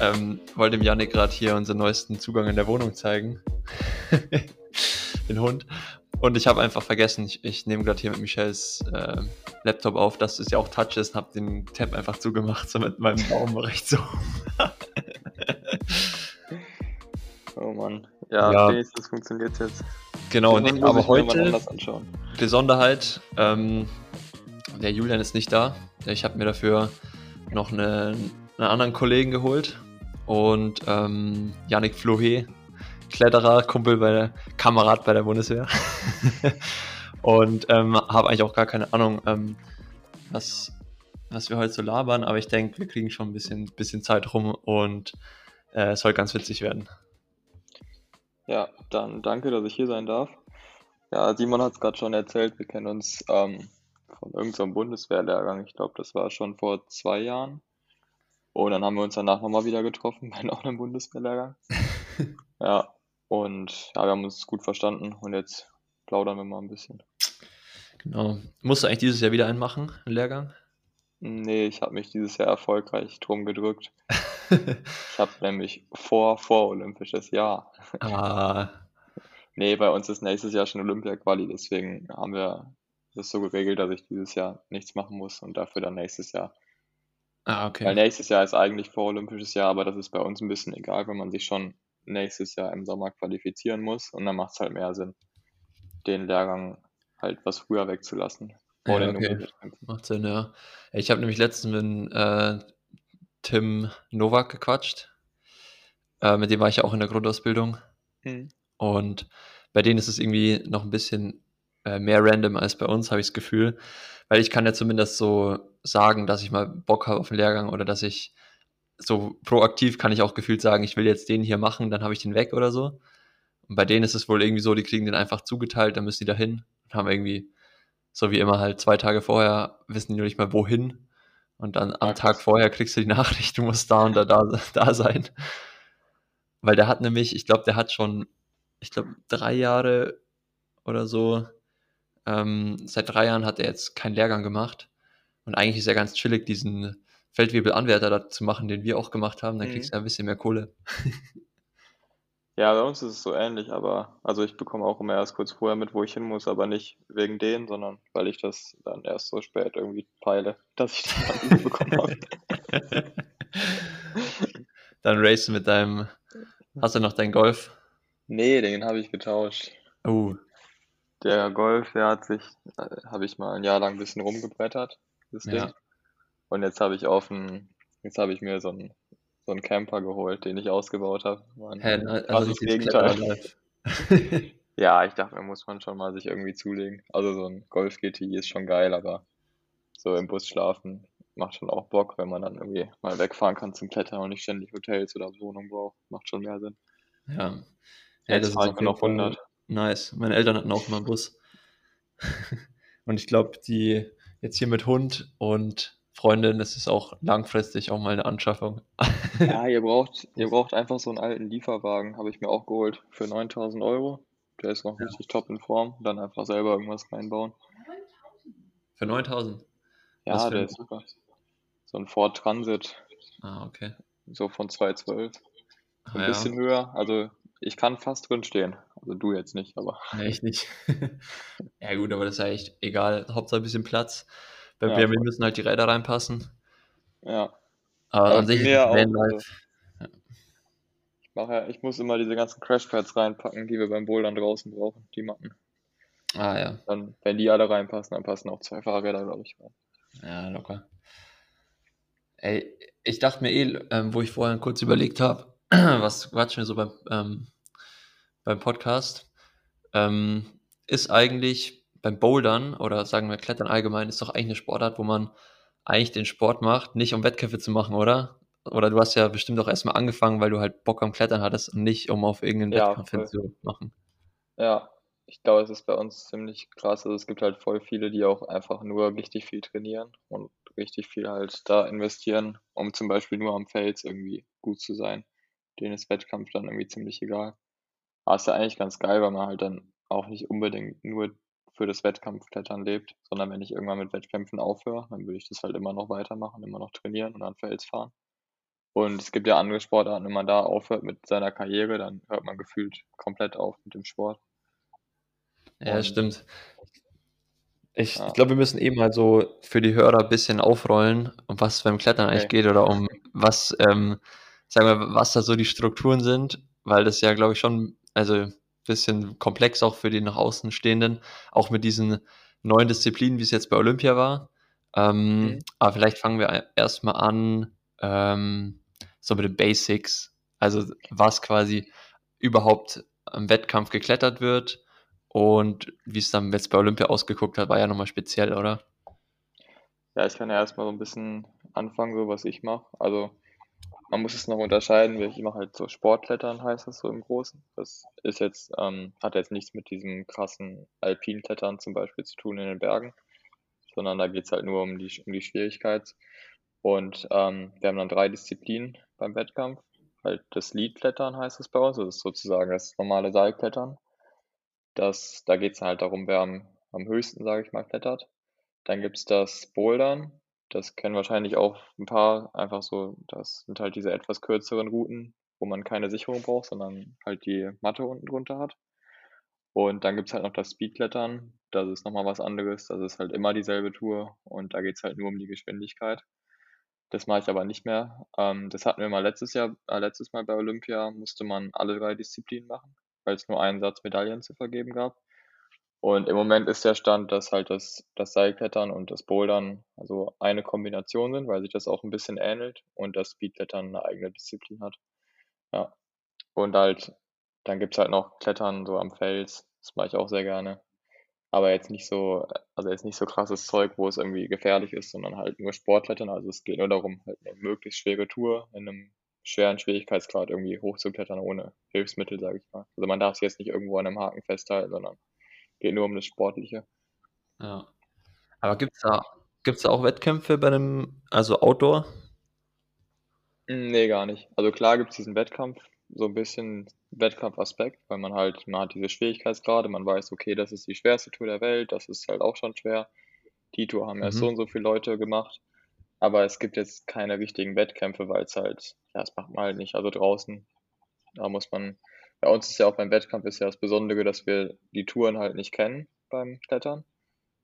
Wollte dem Yannick gerade hier unseren neuesten Zugang in der Wohnung zeigen. Den Hund. Und ich habe einfach vergessen, ich nehme gerade hier mit Michels Laptop auf, dass es ja auch Touch ist, und habe den Tab einfach zugemacht, so mit meinem Daumen rechts so. Oh Mann. Ja, wenigstens funktioniert es jetzt. Genau, und aber heute Besonderheit, der Julian ist nicht da. Ich habe mir dafür noch einen anderen Kollegen geholt und Yannick Flohé, Kletterer, Kamerad bei der Bundeswehr. Und habe eigentlich auch gar keine Ahnung, was wir heute so labern, aber ich denke, wir kriegen schon ein bisschen Zeit rum und es soll ganz witzig werden. Ja, dann danke, dass ich hier sein darf. Ja, Simon hat es gerade schon erzählt, wir kennen uns von irgendeinem Bundeswehrlehrgang, ich glaube, das war schon vor 2 Jahren. Und dann haben wir uns danach nochmal wieder getroffen bei noch einem Bundeswehrlehrgang. Ja, und ja, wir haben uns gut verstanden und jetzt plaudern wir mal ein bisschen. Genau. Musst du eigentlich dieses Jahr wieder einen machen, einen Lehrgang? Nee, ich habe mich dieses Jahr erfolgreich drum gedrückt. Ich habe nämlich vorolympisches Jahr. Ah. Nee, bei uns ist nächstes Jahr schon Olympia-Quali, deswegen haben wir das so geregelt, dass ich dieses Jahr nichts machen muss und dafür dann nächstes Jahr. Ah, okay. Weil nächstes Jahr ist eigentlich vorolympisches Jahr, aber das ist bei uns ein bisschen egal, wenn man sich schon nächstes Jahr im Sommer qualifizieren muss und dann macht es halt mehr Sinn, den Lehrgang halt was früher wegzulassen. Ja, okay. Macht Sinn, ja. Ich habe nämlich letztens mit Tim Novak gequatscht. Mit dem war ich ja auch in der Grundausbildung. Und bei denen ist es irgendwie noch ein bisschen mehr random als bei uns, habe ich das Gefühl. Weil ich kann ja zumindest so sagen, dass ich mal Bock habe auf den Lehrgang oder dass ich so proaktiv kann ich auch gefühlt sagen, ich will jetzt den hier machen, dann habe ich den weg oder so. Und bei denen ist es wohl irgendwie so, die kriegen den einfach zugeteilt, dann müssen die da hin und haben irgendwie, so wie immer halt 2 Tage vorher, wissen die noch nicht mal wohin. Und dann am Tag vorher kriegst du die Nachricht, du musst da und da sein. Weil der hat nämlich, ich glaube 3 Jahre oder so, seit 3 Jahren hat er jetzt keinen Lehrgang gemacht. Und eigentlich ist er ganz chillig, diesen Feldwebelanwärter da zu machen, den wir auch gemacht haben, dann kriegst du ein bisschen mehr Kohle. Ja, bei uns ist es so ähnlich, aber also ich bekomme auch immer erst kurz vorher mit, wo ich hin muss, aber nicht wegen denen, sondern weil ich das dann erst so spät irgendwie peile, dass ich das dann bekommen habe. Dann race mit deinem, hast du noch deinen Golf? Nee, den habe ich getauscht. Oh. Der Golf, habe ich mal ein Jahr lang ein bisschen rumgebrettert, das Ding. Und jetzt habe ich mir so einen Camper geholt, den ich ausgebaut habe. Also das Gegenteil. Ja, ich dachte, da muss man schon mal sich irgendwie zulegen. Also so ein Golf GTI ist schon geil, aber so im Bus schlafen macht schon auch Bock, wenn man dann irgendwie mal wegfahren kann zum Klettern und nicht ständig Hotels oder Wohnungen braucht. Macht schon mehr Sinn. Ja. Jetzt fahre ich noch 100. Nice. Meine Eltern hatten auch immer einen Bus. Und ich glaube, die jetzt hier mit Hund und Freundin, das ist auch langfristig auch mal eine Anschaffung. Ja, ihr braucht einfach so einen alten Lieferwagen, habe ich mir auch geholt, für 9.000 €. Der ist noch richtig top in Form, dann einfach selber irgendwas reinbauen. Für 9.000? Ja, der ist super. So ein Ford Transit. Ah, okay. So von 212. Ein bisschen höher, also ich kann fast drin stehen. Also du jetzt nicht, aber... Nee, ich nicht. Ja gut, aber das ist ja echt egal, Hauptsache ein bisschen Platz. Wir müssen halt die Räder reinpassen. Ja. Aber an sich ist es Vanlife. So. Ich muss immer diese ganzen Crashpads reinpacken, die wir beim Bouldern draußen brauchen, die Matten. Ah ja. Dann, wenn die alle reinpassen, dann passen auch 2 Fahrräder, glaube ich, rein. Ja, locker. Ey, ich dachte mir wo ich vorhin kurz überlegt habe, was quatschen wir so beim Podcast, ist eigentlich... Beim Bouldern oder sagen wir Klettern allgemein ist doch eigentlich eine Sportart, wo man eigentlich den Sport macht, nicht um Wettkämpfe zu machen, oder? Oder du hast ja bestimmt auch erstmal angefangen, weil du halt Bock am Klettern hattest und nicht, um auf irgendeinen Wettkampf zu machen. Ja, ich glaube, es ist bei uns ziemlich krass. Also es gibt halt voll viele, die auch einfach nur richtig viel trainieren und richtig viel halt da investieren, um zum Beispiel nur am Fels irgendwie gut zu sein. Denen ist Wettkampf dann irgendwie ziemlich egal. Aber es ist ja eigentlich ganz geil, weil man halt dann auch nicht unbedingt nur für das Wettkampfklettern lebt, sondern wenn ich irgendwann mit Wettkämpfen aufhöre, dann würde ich das halt immer noch weitermachen, immer noch trainieren und dann Fels fahren. Und es gibt ja andere Sportarten, wenn man da aufhört mit seiner Karriere, dann hört man gefühlt komplett auf mit dem Sport. Ja, stimmt. Ich glaube, wir müssen eben mal so für die Hörer ein bisschen aufrollen, um was es beim Klettern eigentlich geht oder um was, sagen wir, was da so die Strukturen sind, weil das ja, glaube ich, schon ein bisschen komplex auch für die nach außen Stehenden, auch mit diesen neuen Disziplinen, wie es jetzt bei Olympia war. Aber vielleicht fangen wir erstmal an, so mit den Basics, also was quasi überhaupt im Wettkampf geklettert wird. Und wie es dann jetzt bei Olympia ausgeguckt hat, war ja nochmal speziell, oder? Ja, ich kann ja erstmal so ein bisschen anfangen, so was ich mache. Also man muss es noch unterscheiden, ich mache halt so Sportklettern, heißt das so im Großen. Das ist jetzt, hat jetzt nichts mit diesem krassen Alpinklettern zum Beispiel zu tun in den Bergen, sondern da geht es halt nur um die Schwierigkeit. Und wir haben dann 3 Disziplinen beim Wettkampf. Halt das Lead-Klettern heißt es bei uns, das ist sozusagen das normale Seilklettern. Da geht es halt darum, wer am höchsten, sage ich mal, klettert. Dann gibt es das Bouldern. Das kennen wahrscheinlich auch ein paar, einfach so, das sind halt diese etwas kürzeren Routen, wo man keine Sicherung braucht, sondern halt die Matte unten drunter hat. Und dann gibt es halt noch das Speedklettern. Das ist nochmal was anderes. Das ist halt immer dieselbe Tour und da geht es halt nur um die Geschwindigkeit. Das mache ich aber nicht mehr. Das hatten wir mal letztes Mal bei Olympia, musste man alle 3 Disziplinen machen, weil es nur einen Satz Medaillen zu vergeben gab. Und im Moment ist der Stand, dass halt das Seilklettern und das Bouldern also eine Kombination sind, weil sich das auch ein bisschen ähnelt und das Speedklettern eine eigene Disziplin hat. Ja. Und halt, dann gibt es halt noch Klettern so am Fels, das mache ich auch sehr gerne. Aber jetzt nicht so krasses Zeug, wo es irgendwie gefährlich ist, sondern halt nur Sportklettern. Also es geht nur darum, halt eine möglichst schwere Tour in einem schweren Schwierigkeitsgrad irgendwie hochzuklettern ohne Hilfsmittel, sage ich mal. Also man darf es jetzt nicht irgendwo an einem Haken festhalten, sondern geht nur um das Sportliche. Ja. Aber gibt's da auch Wettkämpfe bei einem, also Outdoor? Nee, gar nicht. Also klar gibt es diesen Wettkampf, so ein bisschen Wettkampfaspekt, weil man hat diese Schwierigkeitsgrade, man weiß, okay, das ist die schwerste Tour der Welt, das ist halt auch schon schwer. Die Tour haben erst so und so viele Leute gemacht. Aber es gibt jetzt keine richtigen Wettkämpfe, weil es halt, ja, das macht man halt nicht. Also draußen, da muss man, bei uns ist ja auch beim Wettkampf ist ja das Besondere, dass wir die Touren halt nicht kennen beim Klettern.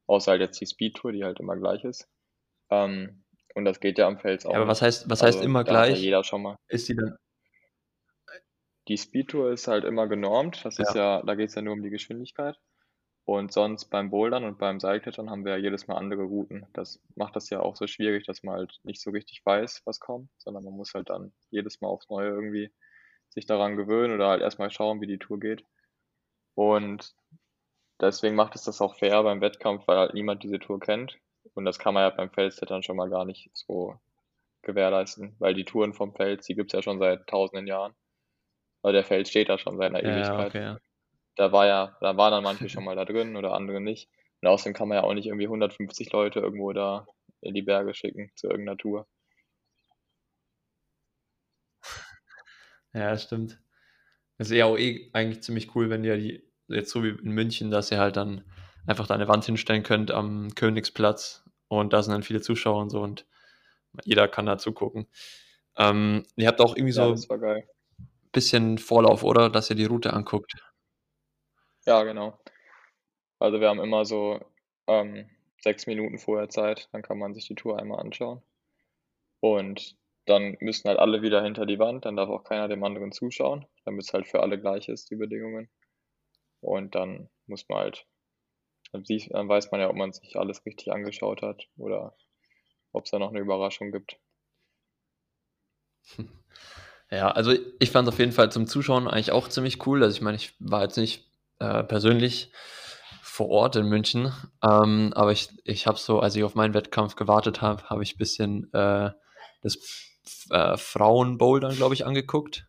Außer halt jetzt die Speed-Tour, die halt immer gleich ist. Und das geht ja am Fels auch. Ja, aber was heißt immer gleich? Ja, jeder schon mal. Ist die dann? Die Speed-Tour ist halt immer genormt. Das ist ja, da geht es ja nur um die Geschwindigkeit. Und sonst beim Bouldern und beim Seilklettern haben wir ja jedes Mal andere Routen. Das macht das ja auch so schwierig, dass man halt nicht so richtig weiß, was kommt, sondern man muss halt dann jedes Mal aufs Neue irgendwie sich daran gewöhnen oder halt erstmal schauen, wie die Tour geht. Und deswegen macht es das auch fair beim Wettkampf, weil halt niemand diese Tour kennt. Und das kann man ja beim Felsklettern schon mal gar nicht so gewährleisten, weil die Touren vom Fels, die gibt es ja schon seit tausenden Jahren. Also der Fels steht da schon seit einer Ewigkeit. Okay, ja. Da waren dann manche schon mal da drin oder andere nicht. Und außerdem kann man ja auch nicht irgendwie 150 Leute irgendwo da in die Berge schicken zu irgendeiner Tour. Ja, stimmt. Das ist ja auch eigentlich ziemlich cool, wenn ihr jetzt so wie in München, dass ihr halt dann einfach da eine Wand hinstellen könnt am Königsplatz und da sind dann viele Zuschauer und so und jeder kann da zugucken. Ihr habt auch irgendwie so ein bisschen Vorlauf, oder? Dass ihr die Route anguckt. Ja, genau. Also wir haben immer so 6 Minuten vorher Zeit, dann kann man sich die Tour einmal anschauen. Und dann müssen halt alle wieder hinter die Wand, dann darf auch keiner dem anderen zuschauen, damit es halt für alle gleich ist, die Bedingungen. Und dann muss man halt, dann weiß man ja, ob man sich alles richtig angeschaut hat oder ob es da noch eine Überraschung gibt. Ja, also ich fand es auf jeden Fall zum Zuschauen eigentlich auch ziemlich cool. Also ich meine, ich war jetzt nicht persönlich vor Ort in München, aber ich habe so, als ich auf meinen Wettkampf gewartet habe, habe ich ein bisschen das Frauenbouldern, glaube ich, angeguckt.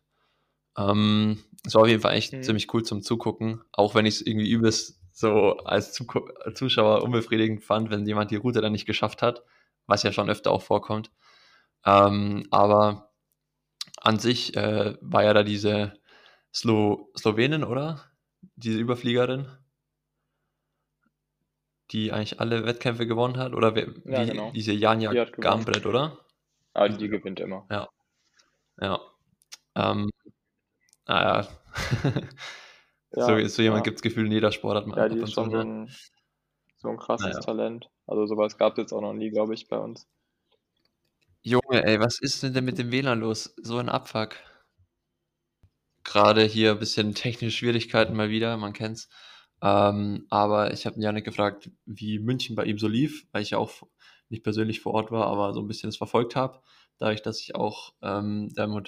Es war auf jeden Fall echt ziemlich cool zum Zugucken, auch wenn ich es irgendwie übelst so als Zuschauer unbefriedigend fand, wenn jemand die Route dann nicht geschafft hat, was ja schon öfter auch vorkommt. Aber an sich war ja da diese Slowenin, oder? Diese Überfliegerin, die eigentlich alle Wettkämpfe gewonnen hat, oder wer, ja, genau. Diese Janja Garnbret, oder? Ah, die gewinnt immer. Ja, Ja. Ja, so jemand gibt es gefühlt in jeder Sportart mal. Ja, die ist schon so ein krasses Talent. Also sowas gab es jetzt auch noch nie, glaube ich, bei uns. Junge, ey, was ist denn mit dem WLAN los? So ein Abfuck. Gerade hier ein bisschen technische Schwierigkeiten mal wieder, man kennt's. Aber ich habe Yannick gefragt, wie München bei ihm so lief, weil ich ja auch nicht persönlich vor Ort war, aber so ein bisschen es verfolgt habe, dadurch, dass ich auch da im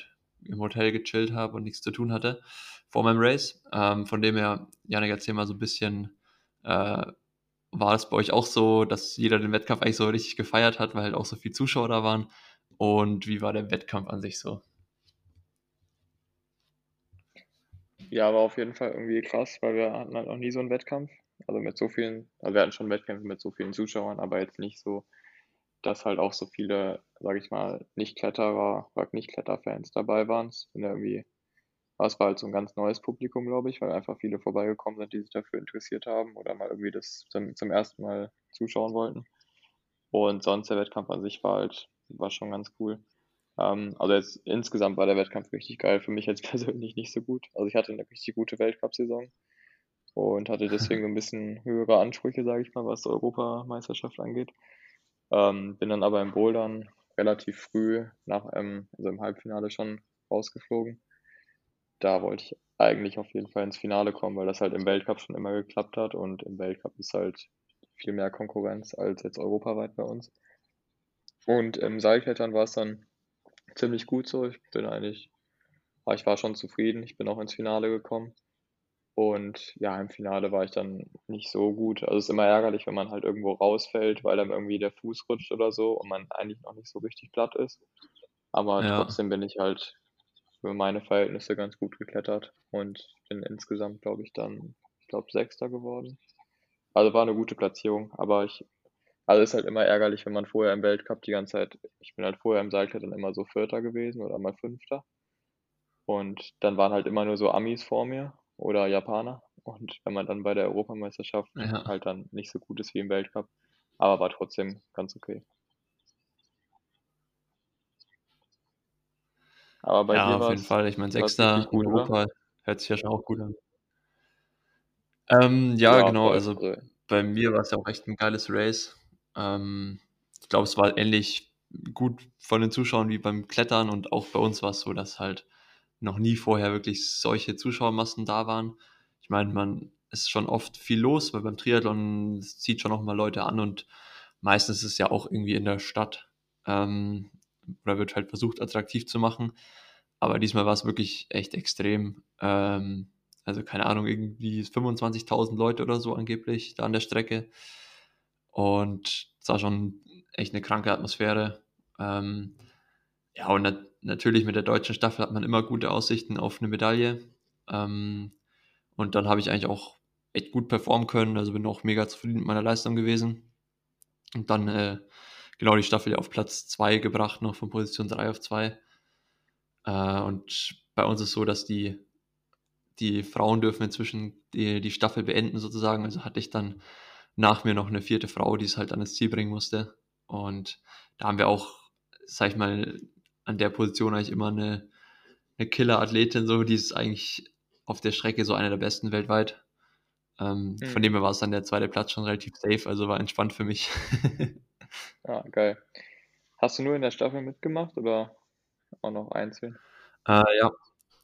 Hotel gechillt habe und nichts zu tun hatte vor meinem Race. Von dem her, Yannick, erzähl mal so ein bisschen, war es bei euch auch so, dass jeder den Wettkampf eigentlich so richtig gefeiert hat, weil halt auch so viele Zuschauer da waren? Und wie war der Wettkampf an sich so? Ja, war auf jeden Fall irgendwie krass, weil wir hatten halt noch nie so einen Wettkampf. Also wir hatten schon Wettkämpfe mit so vielen Zuschauern, aber jetzt nicht so, dass halt auch so viele, sag ich mal, Nicht-Kletterfans dabei waren. Es war halt so ein ganz neues Publikum, glaube ich, weil einfach viele vorbeigekommen sind, die sich dafür interessiert haben oder mal irgendwie das zum ersten Mal zuschauen wollten. Und sonst der Wettkampf an sich war schon ganz cool. Also jetzt insgesamt war der Wettkampf richtig geil, für mich jetzt persönlich nicht so gut. Also ich hatte eine richtig gute Weltcup-Saison und hatte deswegen ein bisschen höhere Ansprüche, sage ich mal, was die Europameisterschaft angeht. Bin dann aber im Bouldern relativ früh, also im Halbfinale schon rausgeflogen. Da wollte ich eigentlich auf jeden Fall ins Finale kommen, weil das halt im Weltcup schon immer geklappt hat und im Weltcup ist halt viel mehr Konkurrenz als jetzt europaweit bei uns. Und im Seilklettern war es dann ziemlich gut so. Ich war schon zufrieden. Ich bin auch ins Finale gekommen. Und ja, im Finale war ich dann nicht so gut. Also es ist immer ärgerlich, wenn man halt irgendwo rausfällt, weil dann irgendwie der Fuß rutscht oder so und man eigentlich noch nicht so richtig platt ist. Aber trotzdem bin ich halt für meine Verhältnisse ganz gut geklettert und bin insgesamt, glaube ich, dann, Sechster geworden. Also war eine gute Platzierung, aber es ist halt immer ärgerlich, wenn man vorher im Weltcup die ganze Zeit, ich bin halt vorher im Seilklettern immer so Vierter gewesen oder mal Fünfter und dann waren halt immer nur so Amis vor mir oder Japaner und wenn man dann bei der Europameisterschaft halt dann nicht so gut ist wie im Weltcup, aber war trotzdem ganz okay. Aber bei dir auf jeden Fall, ich meine Sechster gut, Europa oder? Hört sich ja schon auch gut an. Genau, also bei mir war es ja auch echt ein geiles Race. Ich glaube, es war ähnlich gut von den Zuschauern wie beim Klettern und auch bei uns war es so, dass halt noch nie vorher wirklich solche Zuschauermassen da waren. Ich meine, man ist schon oft viel los, weil beim Triathlon zieht schon nochmal Leute an und meistens ist es ja auch irgendwie in der Stadt oder wird halt versucht, attraktiv zu machen. Aber diesmal war es wirklich echt extrem. Also keine Ahnung, irgendwie 25.000 Leute oder so angeblich da an der Strecke. Und es war schon echt eine kranke Atmosphäre. Und natürlich mit der deutschen Staffel hat man immer gute Aussichten auf eine Medaille. Und dann habe ich eigentlich auch echt gut performen können. Also bin auch mega zufrieden mit meiner Leistung gewesen. Und dann die Staffel auf Platz 2 gebracht, noch von Position 3 auf 2. Und bei uns ist es so, dass die Frauen dürfen inzwischen die Staffel beenden sozusagen. Also hatte ich dann nach mir noch eine vierte Frau, die es halt an das Ziel bringen musste. Und da haben wir auch, sag ich mal, an der Position eigentlich immer eine Killer-Athletin, so, die ist eigentlich auf der Strecke so eine der besten weltweit. Von dem her war es dann der zweite Platz schon relativ safe, also war entspannt für mich. Ja, geil. Hast du nur in der Staffel mitgemacht oder auch noch einzeln? Ja,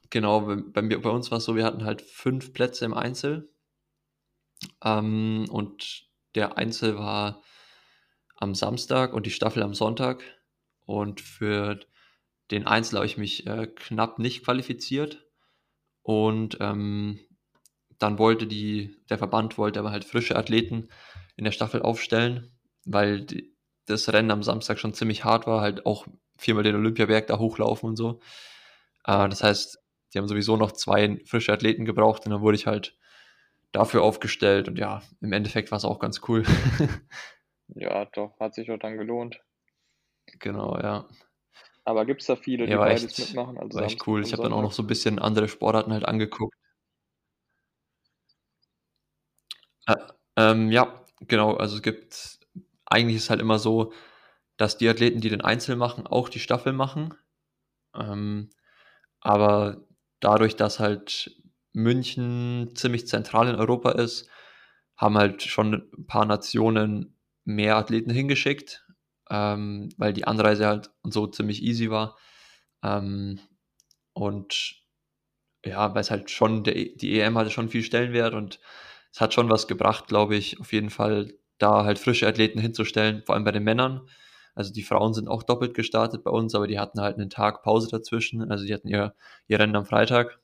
genau. Bei uns war es so, wir hatten halt 5 Plätze im Einzel. Und der Einzel war am Samstag und die Staffel am Sonntag. Und für den Einzel habe ich mich knapp nicht qualifiziert. Und dann wollte der Verband aber halt frische Athleten in der Staffel aufstellen, weil das Rennen am Samstag schon ziemlich hart war, halt auch viermal den Olympiaberg da hochlaufen und so. Das heißt, die haben sowieso noch 2 frische Athleten gebraucht und dann wurde ich halt dafür aufgestellt und ja, im Endeffekt war es auch ganz cool. Ja, doch, hat sich doch dann gelohnt. Genau, ja. Aber gibt es da viele, die beides mitmachen? Also war echt cool. Ich habe dann auch noch so ein bisschen andere Sportarten halt angeguckt. Genau, also eigentlich ist es halt immer so, dass die Athleten, die den Einzel machen, auch die Staffel machen. Aber dadurch, dass halt München ziemlich zentral in Europa ist, haben halt schon ein paar Nationen mehr Athleten hingeschickt, weil die Anreise halt und so ziemlich easy war. Und ja, weil es halt schon, die EM hatte schon viel Stellenwert und es hat schon was gebracht, glaube ich, auf jeden Fall da halt frische Athleten hinzustellen, vor allem bei den Männern. Also die Frauen sind auch doppelt gestartet bei uns, aber die hatten halt einen Tag Pause dazwischen, also die hatten ihr Rennen am Freitag.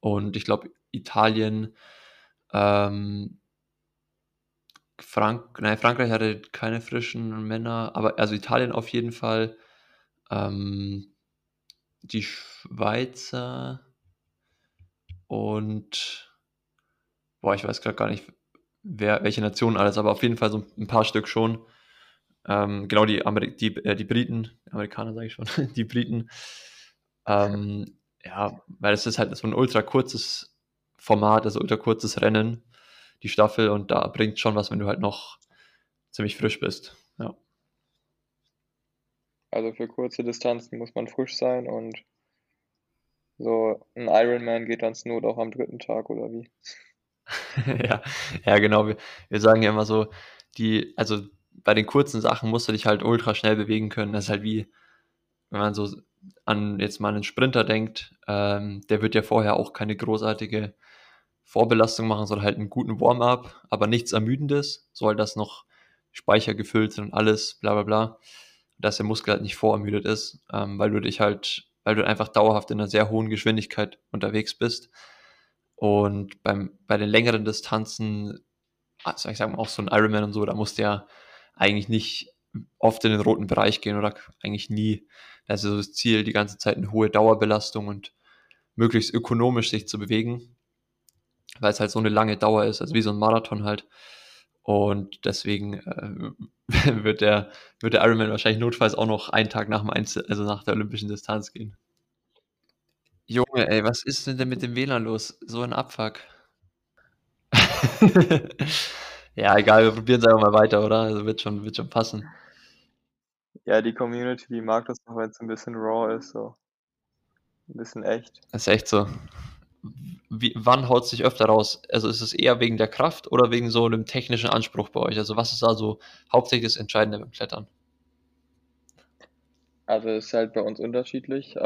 Und ich glaube, Italien, Frankreich hatte keine frischen Männer, aber also Italien auf jeden Fall, die Schweizer und ich weiß gerade gar nicht, welche Nation alles, aber auf jeden Fall so ein paar Stück schon. Genau, die Briten, Amerikaner sage ich schon, die Briten. Ja, weil es ist halt so ein ultra kurzes Format, also ultra kurzes Rennen, die Staffel, und da bringt schon was, wenn du halt noch ziemlich frisch bist. Ja. Also für kurze Distanzen muss man frisch sein, und so ein Ironman geht dann zur Not auch am dritten Tag, oder wie? Ja, genau. Wir sagen ja immer so, also bei den kurzen Sachen musst du dich halt ultra schnell bewegen können. Das ist halt wie, wenn man so an jetzt mal einen Sprinter denkt, der wird ja vorher auch keine großartige Vorbelastung machen, sondern halt einen guten Warm-up, aber nichts Ermüdendes, soll das noch Speicher gefüllt sind und alles, bla bla bla, dass der Muskel halt nicht vorermüdet ist, weil du einfach dauerhaft in einer sehr hohen Geschwindigkeit unterwegs bist. Und bei den längeren Distanzen, also ich sag mal auch so ein Ironman und so, da musst du ja eigentlich nicht oft in den roten Bereich gehen oder eigentlich nie. Also das Ziel, die ganze Zeit eine hohe Dauerbelastung und möglichst ökonomisch sich zu bewegen, weil es halt so eine lange Dauer ist, also wie so ein Marathon halt. Und deswegen wird der Ironman wahrscheinlich notfalls auch noch einen Tag also nach der olympischen Distanz gehen. Junge, ey, was ist denn mit dem WLAN los? So ein Abfuck. Ja, egal, wir probieren es einfach mal weiter, oder? Also wird schon passen. Ja, die Community, die mag das noch, wenn es ein bisschen raw ist, so. Ein bisschen echt. Das ist echt so. Wann haut es dich öfter raus? Also ist es eher wegen der Kraft oder wegen so einem technischen Anspruch bei euch? Also was ist da so hauptsächlich das Entscheidende beim Klettern? Also ist halt bei uns unterschiedlich.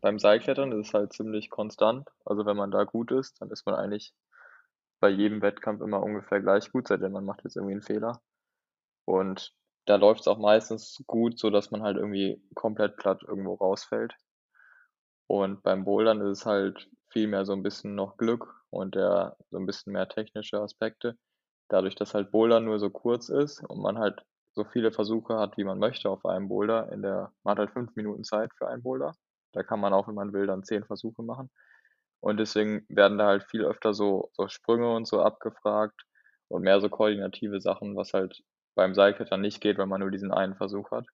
Beim Seilklettern ist es halt ziemlich konstant. Also wenn man da gut ist, dann ist man eigentlich bei jedem Wettkampf immer ungefähr gleich gut, seitdem man macht jetzt irgendwie einen Fehler. Und da läuft es auch meistens gut, sodass man halt irgendwie komplett platt irgendwo rausfällt. Und beim Bouldern ist es halt viel mehr so ein bisschen noch Glück und so ein bisschen mehr technische Aspekte. Dadurch, dass halt Bouldern nur so kurz ist und man halt so viele Versuche hat, wie man möchte auf einem Boulder, man hat halt 5 Minuten Zeit für einen Boulder. Da kann man auch, wenn man will, dann 10 Versuche machen. Und deswegen werden da halt viel öfter so Sprünge und so abgefragt und mehr so koordinative Sachen, was halt beim Seilklettern nicht geht, weil man nur diesen einen Versuch hat.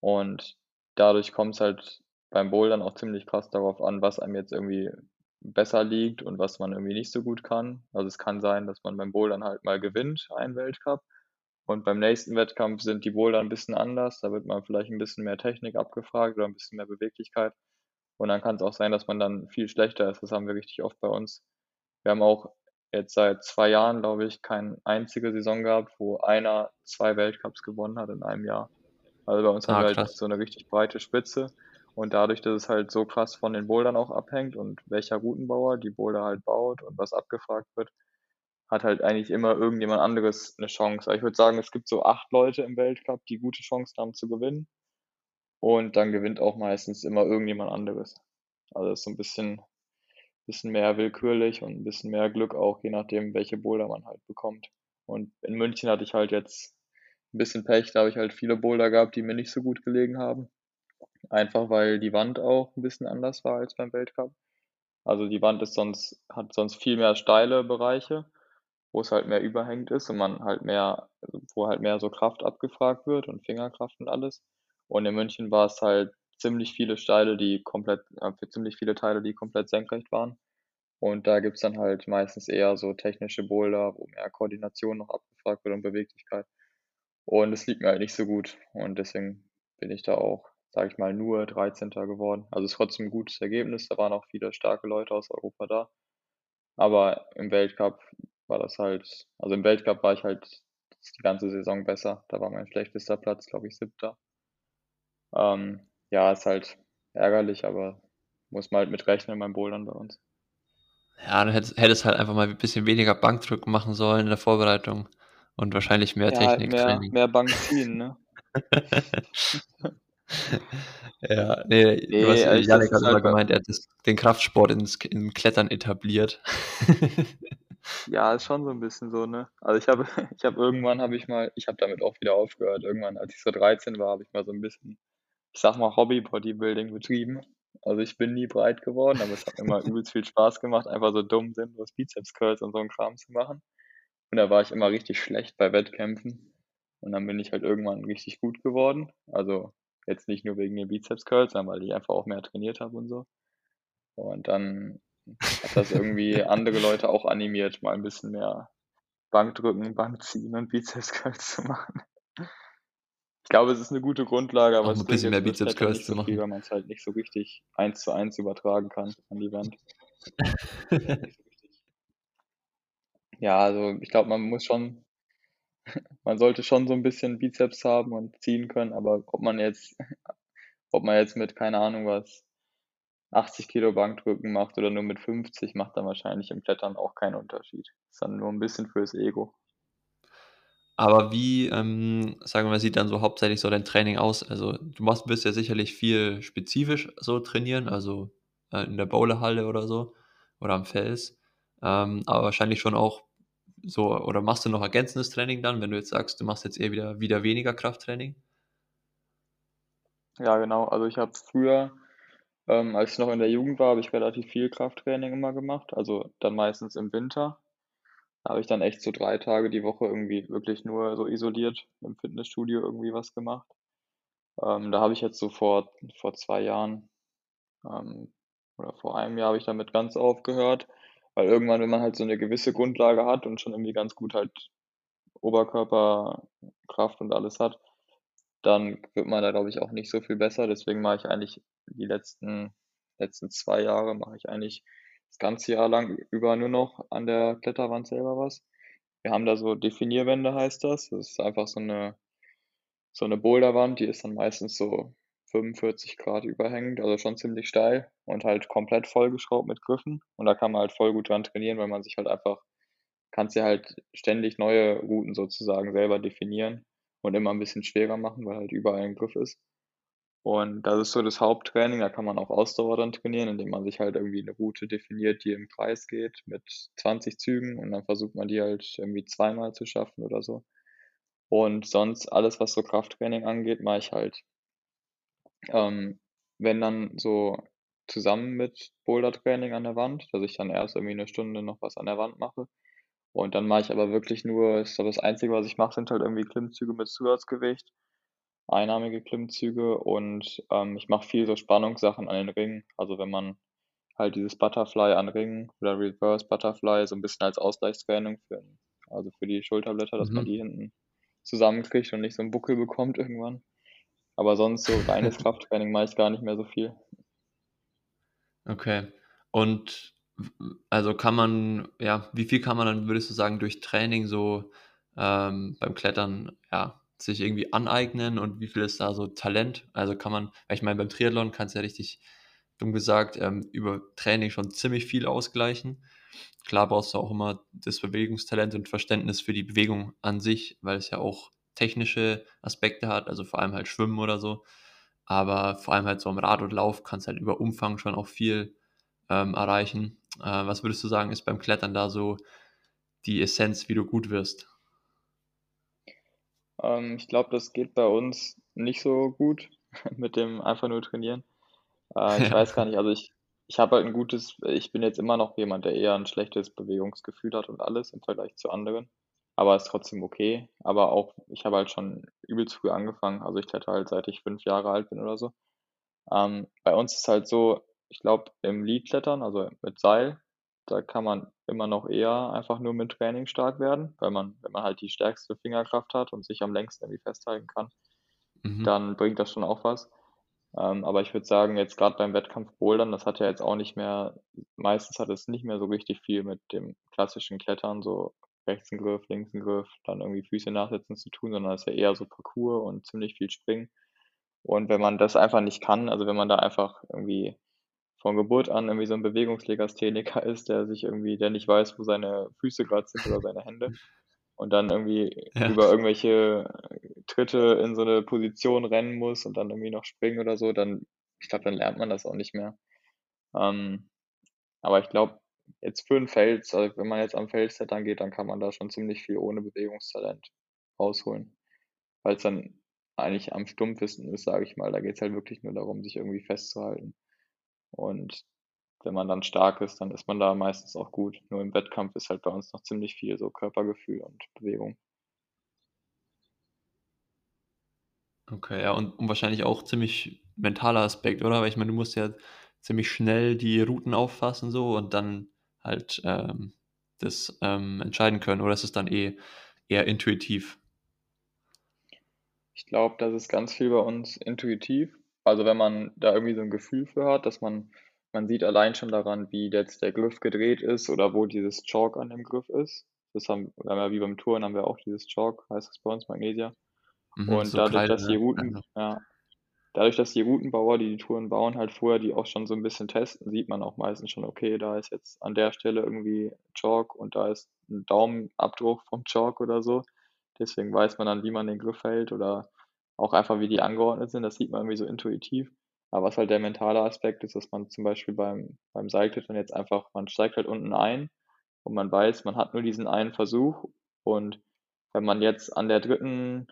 Und dadurch kommt es halt beim Bouldern auch ziemlich krass darauf an, was einem jetzt irgendwie besser liegt und was man irgendwie nicht so gut kann. Also es kann sein, dass man beim Bouldern halt mal gewinnt, einen Weltcup. Und beim nächsten Wettkampf sind die Boulder ein bisschen anders, da wird man vielleicht ein bisschen mehr Technik abgefragt oder ein bisschen mehr Beweglichkeit. Und dann kann es auch sein, dass man dann viel schlechter ist. Das haben wir richtig oft bei uns. Wir haben auch jetzt seit 2 Jahren, glaube ich, keine einzige Saison gehabt, wo einer 2 Weltcups gewonnen hat in einem Jahr. Also bei uns haben wir halt so eine richtig breite Spitze. Und dadurch, dass es halt so krass von den Bouldern auch abhängt und welcher Routenbauer die Boulder halt baut und was abgefragt wird, hat halt eigentlich immer irgendjemand anderes eine Chance. Also ich würde sagen, es gibt so 8 Leute im Weltcup, die gute Chancen haben zu gewinnen. Und dann gewinnt auch meistens immer irgendjemand anderes. Also es ist so ein bisschen mehr willkürlich und ein bisschen mehr Glück auch, je nachdem, welche Boulder man halt bekommt. Und in München hatte ich halt jetzt ein bisschen Pech, da habe ich halt viele Boulder gehabt, die mir nicht so gut gelegen haben. Einfach weil die Wand auch ein bisschen anders war als beim Weltcup. Also die Wand hat sonst viel mehr steile Bereiche, wo es halt mehr überhängend ist und wo halt mehr so Kraft abgefragt wird und Fingerkraft und alles. Und in München war es halt für ziemlich viele Teile, die komplett senkrecht waren. Und da gibt es dann halt meistens eher so technische Boulder, wo mehr Koordination noch abgefragt wird und Beweglichkeit. Und es liegt mir halt nicht so gut. Und deswegen bin ich da auch sage ich mal, nur 13. geworden. Also es ist trotzdem ein gutes Ergebnis, da waren auch viele starke Leute aus Europa da. Aber im Weltcup war das halt, also im Weltcup war ich halt die ganze Saison besser. Da war mein schlechtester Platz, glaube ich, 7. Ja, ist halt ärgerlich, aber muss man halt mit rechnen beim Bouldern bei uns. Ja, du hättest halt einfach mal ein bisschen weniger Bankdrücken machen sollen in der Vorbereitung und wahrscheinlich mehr Techniktraining. Mehr Bank ziehen, ne? Ja, nee, Yannick hat immer gemeint, er hat den Kraftsport im Klettern etabliert. Ja, ist schon so ein bisschen so, ne? Also ich habe damit auch wieder aufgehört. Irgendwann, als ich so 13 war, habe ich mal so ein bisschen, ich sag mal, Hobby-Bodybuilding betrieben. Also ich bin nie breit geworden, aber es hat immer übelst viel Spaß gemacht, einfach so dumm, sinnlos Bizeps-Curls und so einen Kram zu machen. Und da war ich immer richtig schlecht bei Wettkämpfen. Und dann bin ich halt irgendwann richtig gut geworden. Also jetzt nicht nur wegen den Bizeps-Curls, sondern weil ich einfach auch mehr trainiert habe und so. Und dann hat das irgendwie andere Leute auch animiert, mal ein bisschen mehr Bankdrücken, Bankziehen und Bizeps-Curls zu machen. Ich glaube, es ist eine gute Grundlage, aber es ist mehr Bizeps-Curls zu machen, weil man es halt nicht so richtig 1:1 übertragen kann an die Wand. Ja, also ich glaube, man sollte schon so ein bisschen Bizeps haben und ziehen können, aber ob man jetzt mit, keine Ahnung was, 80 Kilo Bankdrücken macht oder nur mit 50, macht dann wahrscheinlich im Klettern auch keinen Unterschied. Ist dann nur ein bisschen fürs Ego. Aber wie, sagen wir mal, sieht dann so hauptsächlich so dein Training aus? Also du wirst ja sicherlich viel spezifisch so trainieren, also in der Bowlerhalle oder so oder am Fels, aber wahrscheinlich schon auch so, oder machst du noch ergänzendes Training dann, wenn du jetzt sagst, du machst jetzt eher wieder weniger Krafttraining? Ja, genau. Also ich habe früher, als ich noch in der Jugend war, habe ich relativ viel Krafttraining immer gemacht. Also dann meistens im Winter. Da habe ich dann echt so 3 Tage die Woche irgendwie wirklich nur so isoliert im Fitnessstudio irgendwie was gemacht. Da habe ich jetzt so vor 2 Jahren oder vor einem Jahr habe ich damit ganz aufgehört. Weil irgendwann, wenn man halt so eine gewisse Grundlage hat und schon irgendwie ganz gut halt Oberkörperkraft und alles hat, dann wird man da, glaube ich, auch nicht so viel besser. Deswegen mache ich eigentlich die letzten 2 Jahre, mache ich eigentlich das ganze Jahr lang über nur noch an der Kletterwand selber was. Wir haben da so Definierwände, heißt das. Das ist einfach so eine Boulderwand, die ist dann meistens so 45 Grad überhängend, also schon ziemlich steil und halt komplett vollgeschraubt mit Griffen. Und da kann man halt voll gut dran trainieren, weil man sich halt einfach, kannst dir halt ständig neue Routen sozusagen selber definieren und immer ein bisschen schwerer machen, weil halt überall ein Griff ist. Und das ist so das Haupttraining, da kann man auch Ausdauer dann trainieren, indem man sich halt irgendwie eine Route definiert, die im Kreis geht mit 20 Zügen und dann versucht man die halt irgendwie 2-mal zu schaffen oder so. Und sonst alles, was so Krafttraining angeht, mache ich halt wenn dann so zusammen mit Bouldertraining an der Wand, dass ich dann erst irgendwie eine Stunde noch was an der Wand mache und dann mache ich aber wirklich nur, ist so das Einzige, was ich mache, sind halt irgendwie Klimmzüge mit Zusatzgewicht, einarmige Klimmzüge und ich mache viel so Spannungssachen an den Ringen, also wenn man halt dieses Butterfly an Ringen oder Reverse Butterfly so ein bisschen als Ausgleichstraining für die Schulterblätter, dass man die hinten zusammenkriegt und nicht so einen Buckel bekommt irgendwann. Aber sonst so reines Krafttraining mache ich gar nicht mehr so viel. Okay. Und also kann man, ja, wie viel kann man dann, würdest du sagen, durch Training so beim Klettern, ja, sich irgendwie aneignen und wie viel ist da so Talent? Also kann man, ich meine, beim Triathlon kannst du ja richtig, dumm gesagt, über Training schon ziemlich viel ausgleichen. Klar brauchst du auch immer das Bewegungstalent und Verständnis für die Bewegung an sich, weil es ja auch technische Aspekte hat, also vor allem halt Schwimmen oder so, aber vor allem halt so am Rad und Lauf kannst halt über Umfang schon auch viel erreichen. Was würdest du sagen, ist beim Klettern da so die Essenz, wie du gut wirst? Ich glaube, das geht bei uns nicht so gut mit dem einfach nur trainieren. Ich weiß gar nicht, also ich habe halt ich bin jetzt immer noch jemand, der eher ein schlechtes Bewegungsgefühl hat und alles im Vergleich zu anderen. Aber ist trotzdem okay. Aber auch, ich habe halt schon übelst früh angefangen. Also ich klettere halt, seit ich 5 Jahre alt bin oder so. Bei uns ist halt so, ich glaube, im Lead-Klettern, also mit Seil, da kann man immer noch eher einfach nur mit Training stark werden, weil man, wenn man halt die stärkste Fingerkraft hat und sich am längsten irgendwie festhalten kann, dann bringt das schon auch was. Aber ich würde sagen, jetzt gerade beim Wettkampf Bouldern, das hat ja jetzt auch nicht mehr, meistens hat es nicht mehr so richtig viel mit dem klassischen Klettern, so rechts ein Griff, links ein Griff, dann irgendwie Füße nachsetzen zu tun, sondern es ist ja eher so Parcours und ziemlich viel Springen. Und wenn man das einfach nicht kann, also wenn man da einfach irgendwie von Geburt an irgendwie so ein Bewegungslegastheniker ist, der nicht weiß, wo seine Füße gerade sind oder seine Hände und dann irgendwie über irgendwelche Tritte in so eine Position rennen muss und dann irgendwie noch springen oder so, dann, ich glaube, dann lernt man das auch nicht mehr. Aber ich glaube, jetzt für den Fels, also wenn man jetzt am Felsset angeht, dann kann man da schon ziemlich viel ohne Bewegungstalent rausholen, weil es dann eigentlich am stumpfesten ist, sage ich mal. Da geht es halt wirklich nur darum, sich irgendwie festzuhalten. Und wenn man dann stark ist, dann ist man da meistens auch gut. Nur im Wettkampf ist halt bei uns noch ziemlich viel so Körpergefühl und Bewegung. Okay, ja, und wahrscheinlich auch ziemlich mentaler Aspekt, oder? Weil ich meine, du musst ja ziemlich schnell die Routen auffassen so und dann halt das entscheiden können. Oder ist es dann eher intuitiv? Ich glaube, das ist ganz viel bei uns intuitiv. Also wenn man da irgendwie so ein Gefühl für hat, dass man sieht allein schon daran, wie jetzt der Griff gedreht ist oder wo dieses Chalk an dem Griff ist. Wir haben ja wie beim Touren haben wir auch dieses Chalk, heißt das bei uns Magnesia. Und so dadurch, dass die Routen, dadurch, dass die Routenbauer, die Touren bauen, halt vorher die auch schon so ein bisschen testen, sieht man auch meistens schon, okay, da ist jetzt an der Stelle irgendwie Chalk und da ist ein Daumenabdruck vom Chalk oder so. Deswegen weiß man dann, wie man den Griff hält oder auch einfach, wie die angeordnet sind. Das sieht man irgendwie so intuitiv. Aber was halt der mentale Aspekt ist, dass man zum Beispiel beim Seilklettern jetzt einfach, man steigt halt unten ein und man weiß, man hat nur diesen einen Versuch. Und wenn man jetzt an der dritten,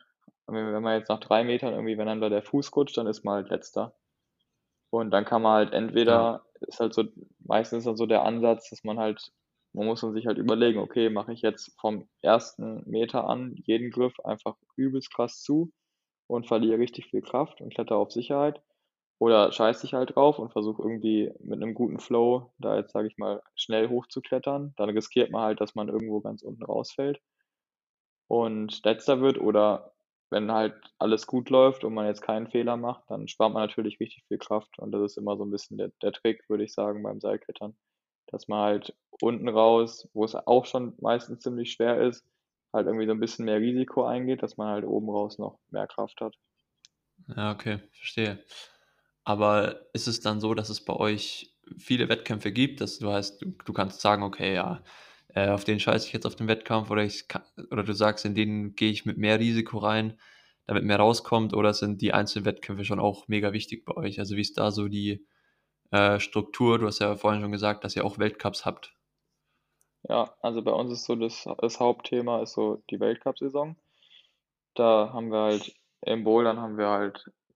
wenn man jetzt nach 3 Metern irgendwie, wenn einem da der Fuß rutscht, dann ist man halt letzter. Und dann kann man halt entweder, ist halt so, meistens ist dann so der Ansatz, dass man muss sich halt überlegen, okay, mache ich jetzt vom ersten Meter an jeden Griff einfach übelst krass zu und verliere richtig viel Kraft und kletter auf Sicherheit oder scheiße ich halt drauf und versuche irgendwie mit einem guten Flow da jetzt, sage ich mal, schnell hochzuklettern. Dann riskiert man halt, dass man irgendwo ganz unten rausfällt und letzter wird oder wenn halt alles gut läuft und man jetzt keinen Fehler macht, dann spart man natürlich richtig viel Kraft und das ist immer so ein bisschen der Trick, würde ich sagen, beim Seilklettern, dass man halt unten raus, wo es auch schon meistens ziemlich schwer ist, halt irgendwie so ein bisschen mehr Risiko eingeht, dass man halt oben raus noch mehr Kraft hat. Ja, okay, verstehe. Aber ist es dann so, dass es bei euch viele Wettkämpfe gibt, dass du heißt, du kannst sagen, okay, ja, auf den scheiße ich jetzt auf den Wettkampf oder du sagst, in den gehe ich mit mehr Risiko rein, damit mehr rauskommt, oder sind die einzelnen Wettkämpfe schon auch mega wichtig bei euch? Also wie ist da so die Struktur? Du hast ja vorhin schon gesagt, dass ihr auch Weltcups habt. Ja, also bei uns ist so das Hauptthema ist so die Weltcup-Saison. Da haben wir halt im Bouldern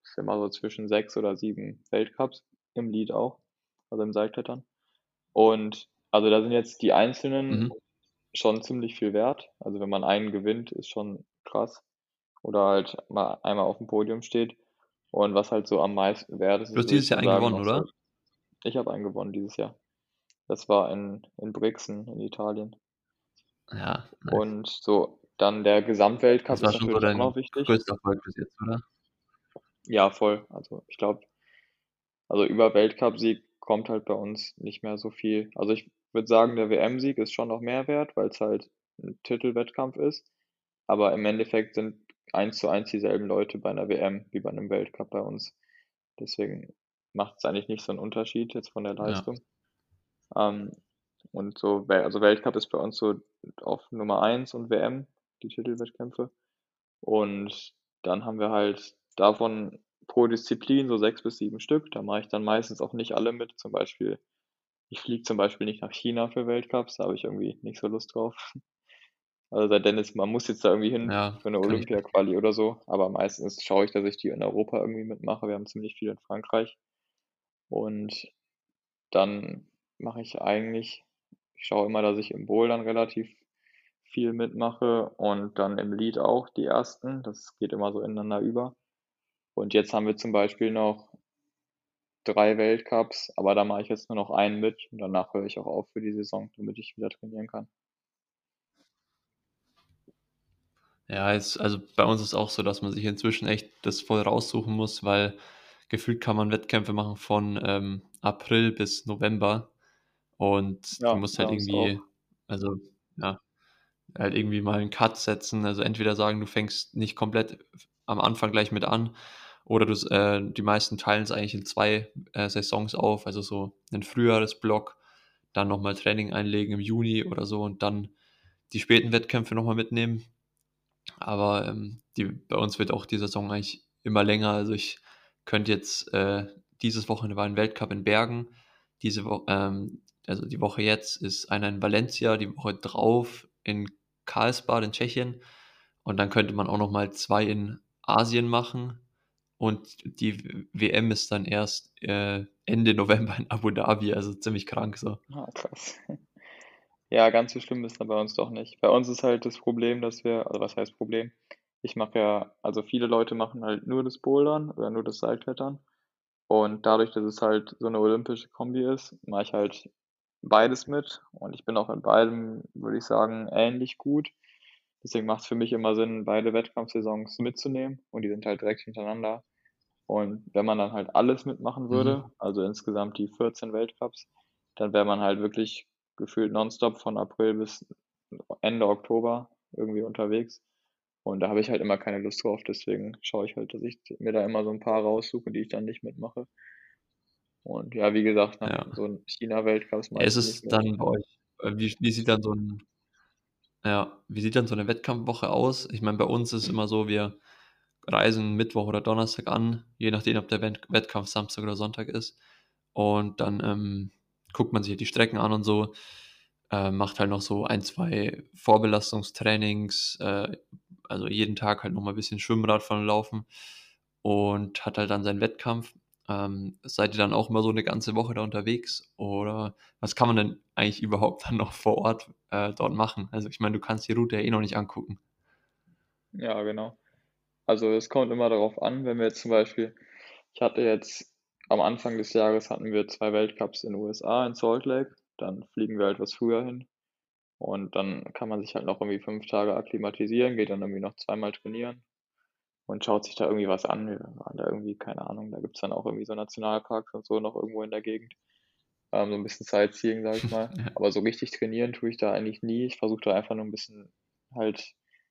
ist immer so zwischen 6 oder 7 Weltcups, im Lead auch, also im Seilklettern. Und also da sind jetzt die einzelnen schon ziemlich viel wert. Also wenn man einen gewinnt, ist schon krass. Oder halt mal einmal auf dem Podium steht. Und was halt so am meisten wert ist. Du hast dieses Jahr einen gewonnen, oder? Ich habe einen gewonnen dieses Jahr. Das war in Brixen in Italien. Ja. Nice. Und so, dann der Gesamtweltcup ist natürlich auch noch wichtig. Das war schon dein größter Erfolg bis jetzt, oder? Ja, voll. Also ich glaube, über Weltcup-Sieg kommt halt bei uns nicht mehr so viel. Also ich würde sagen, der WM-Sieg ist schon noch mehr wert, weil es halt ein Titelwettkampf ist. Aber im Endeffekt sind 1:1 dieselben Leute bei einer WM wie bei einem Weltcup bei uns. Deswegen macht es eigentlich nicht so einen Unterschied jetzt von der Leistung. Ja. Und so, also Weltcup ist bei uns so auf Nummer 1 und WM, die Titelwettkämpfe. Und dann haben wir halt davon pro Disziplin so 6 bis 7 Stück. Da mache ich dann meistens auch nicht alle mit. Zum Beispiel, ich fliege zum Beispiel nicht nach China für Weltcups, da habe ich irgendwie nicht so Lust drauf. Also seitdem man muss jetzt da irgendwie hin für eine Olympia-Quali oder so. Aber meistens schaue ich, dass ich die in Europa irgendwie mitmache. Wir haben ziemlich viel in Frankreich. Und dann mache ich eigentlich, ich schaue immer, dass ich im Bowl dann relativ viel mitmache und dann im Lead auch die ersten. Das geht immer so ineinander über. Und jetzt haben wir zum Beispiel noch 3 Weltcups, aber da mache ich jetzt nur noch einen mit und danach höre ich auch auf für die Saison, damit ich wieder trainieren kann. Ja, also bei uns ist es auch so, dass man sich inzwischen echt das voll raussuchen muss, weil gefühlt kann man Wettkämpfe machen von April bis November und ja, du musst halt irgendwie, also ja, halt irgendwie mal einen Cut setzen, also entweder sagen, du fängst nicht komplett am Anfang gleich mit an oder du, die meisten teilen es eigentlich in zwei Saisons auf, also so ein früheres Block, dann nochmal Training einlegen im Juni oder so und dann die späten Wettkämpfe nochmal mitnehmen, aber bei uns wird auch die Saison eigentlich immer länger, also ich könnte jetzt, dieses Wochenende war ein Weltcup in Bergen, also die Woche jetzt ist einer in Valencia, die Woche drauf in Karlsbad in Tschechien und dann könnte man auch nochmal zwei in Asien machen und die WM ist dann erst Ende November in Abu Dhabi, also ziemlich krank so. Ah, krass. Ja, ganz so schlimm ist dann bei uns doch nicht. Bei uns ist halt das Problem, dass wir, also was heißt Problem? Ich mache ja, also viele Leute machen halt nur das Bouldern oder nur das Seilklettern und dadurch, dass es halt so eine olympische Kombi ist, mache ich halt beides mit und ich bin auch in beidem, würde ich sagen, ähnlich gut. Deswegen macht es für mich immer Sinn, beide Wettkampfsaisons mitzunehmen und die sind halt direkt hintereinander und wenn man dann halt alles mitmachen würde, also insgesamt die 14 Weltcups, dann wäre man halt wirklich gefühlt nonstop von April bis Ende Oktober irgendwie unterwegs. Und da habe ich halt immer keine Lust drauf, deswegen schaue ich halt, dass ich mir da immer so ein paar raussuche, die ich dann nicht mitmache. Und ja, wie gesagt, nach so einem China-Weltcup ist es dann bei euch. Wie sieht dann so ein, wie sieht dann so eine Wettkampfwoche aus? Ich meine, bei uns ist immer so, wir reisen Mittwoch oder Donnerstag an, je nachdem, ob der Wettkampf Samstag oder Sonntag ist. Und dann guckt man sich die Strecken an und so, macht halt noch so ein, zwei Vorbelastungstrainings, also jeden Tag halt nochmal ein bisschen Schwimmradfahren, Laufen und hat halt dann seinen Wettkampf. Seid ihr dann auch immer so eine ganze Woche da unterwegs oder was kann man denn eigentlich überhaupt dann noch vor Ort dort machen? Also ich meine, du kannst die Route ja eh noch nicht angucken. Ja, genau. Also es kommt immer darauf an, wenn wir jetzt zum Beispiel, ich hatte jetzt am Anfang des Jahres hatten wir 2 Weltcups in den USA, in Salt Lake. Dann fliegen wir halt was früher hin. Und dann kann man sich halt noch irgendwie 5 Tage akklimatisieren, geht dann irgendwie noch zweimal trainieren und schaut sich da irgendwie was an. Wir waren da irgendwie, keine Ahnung, da gibt es dann auch irgendwie so Nationalparks und so noch irgendwo in der Gegend. So ein bisschen Sightseeing, sag ich mal. Aber so richtig trainieren tue ich da eigentlich nie. Ich versuche da einfach nur ein bisschen halt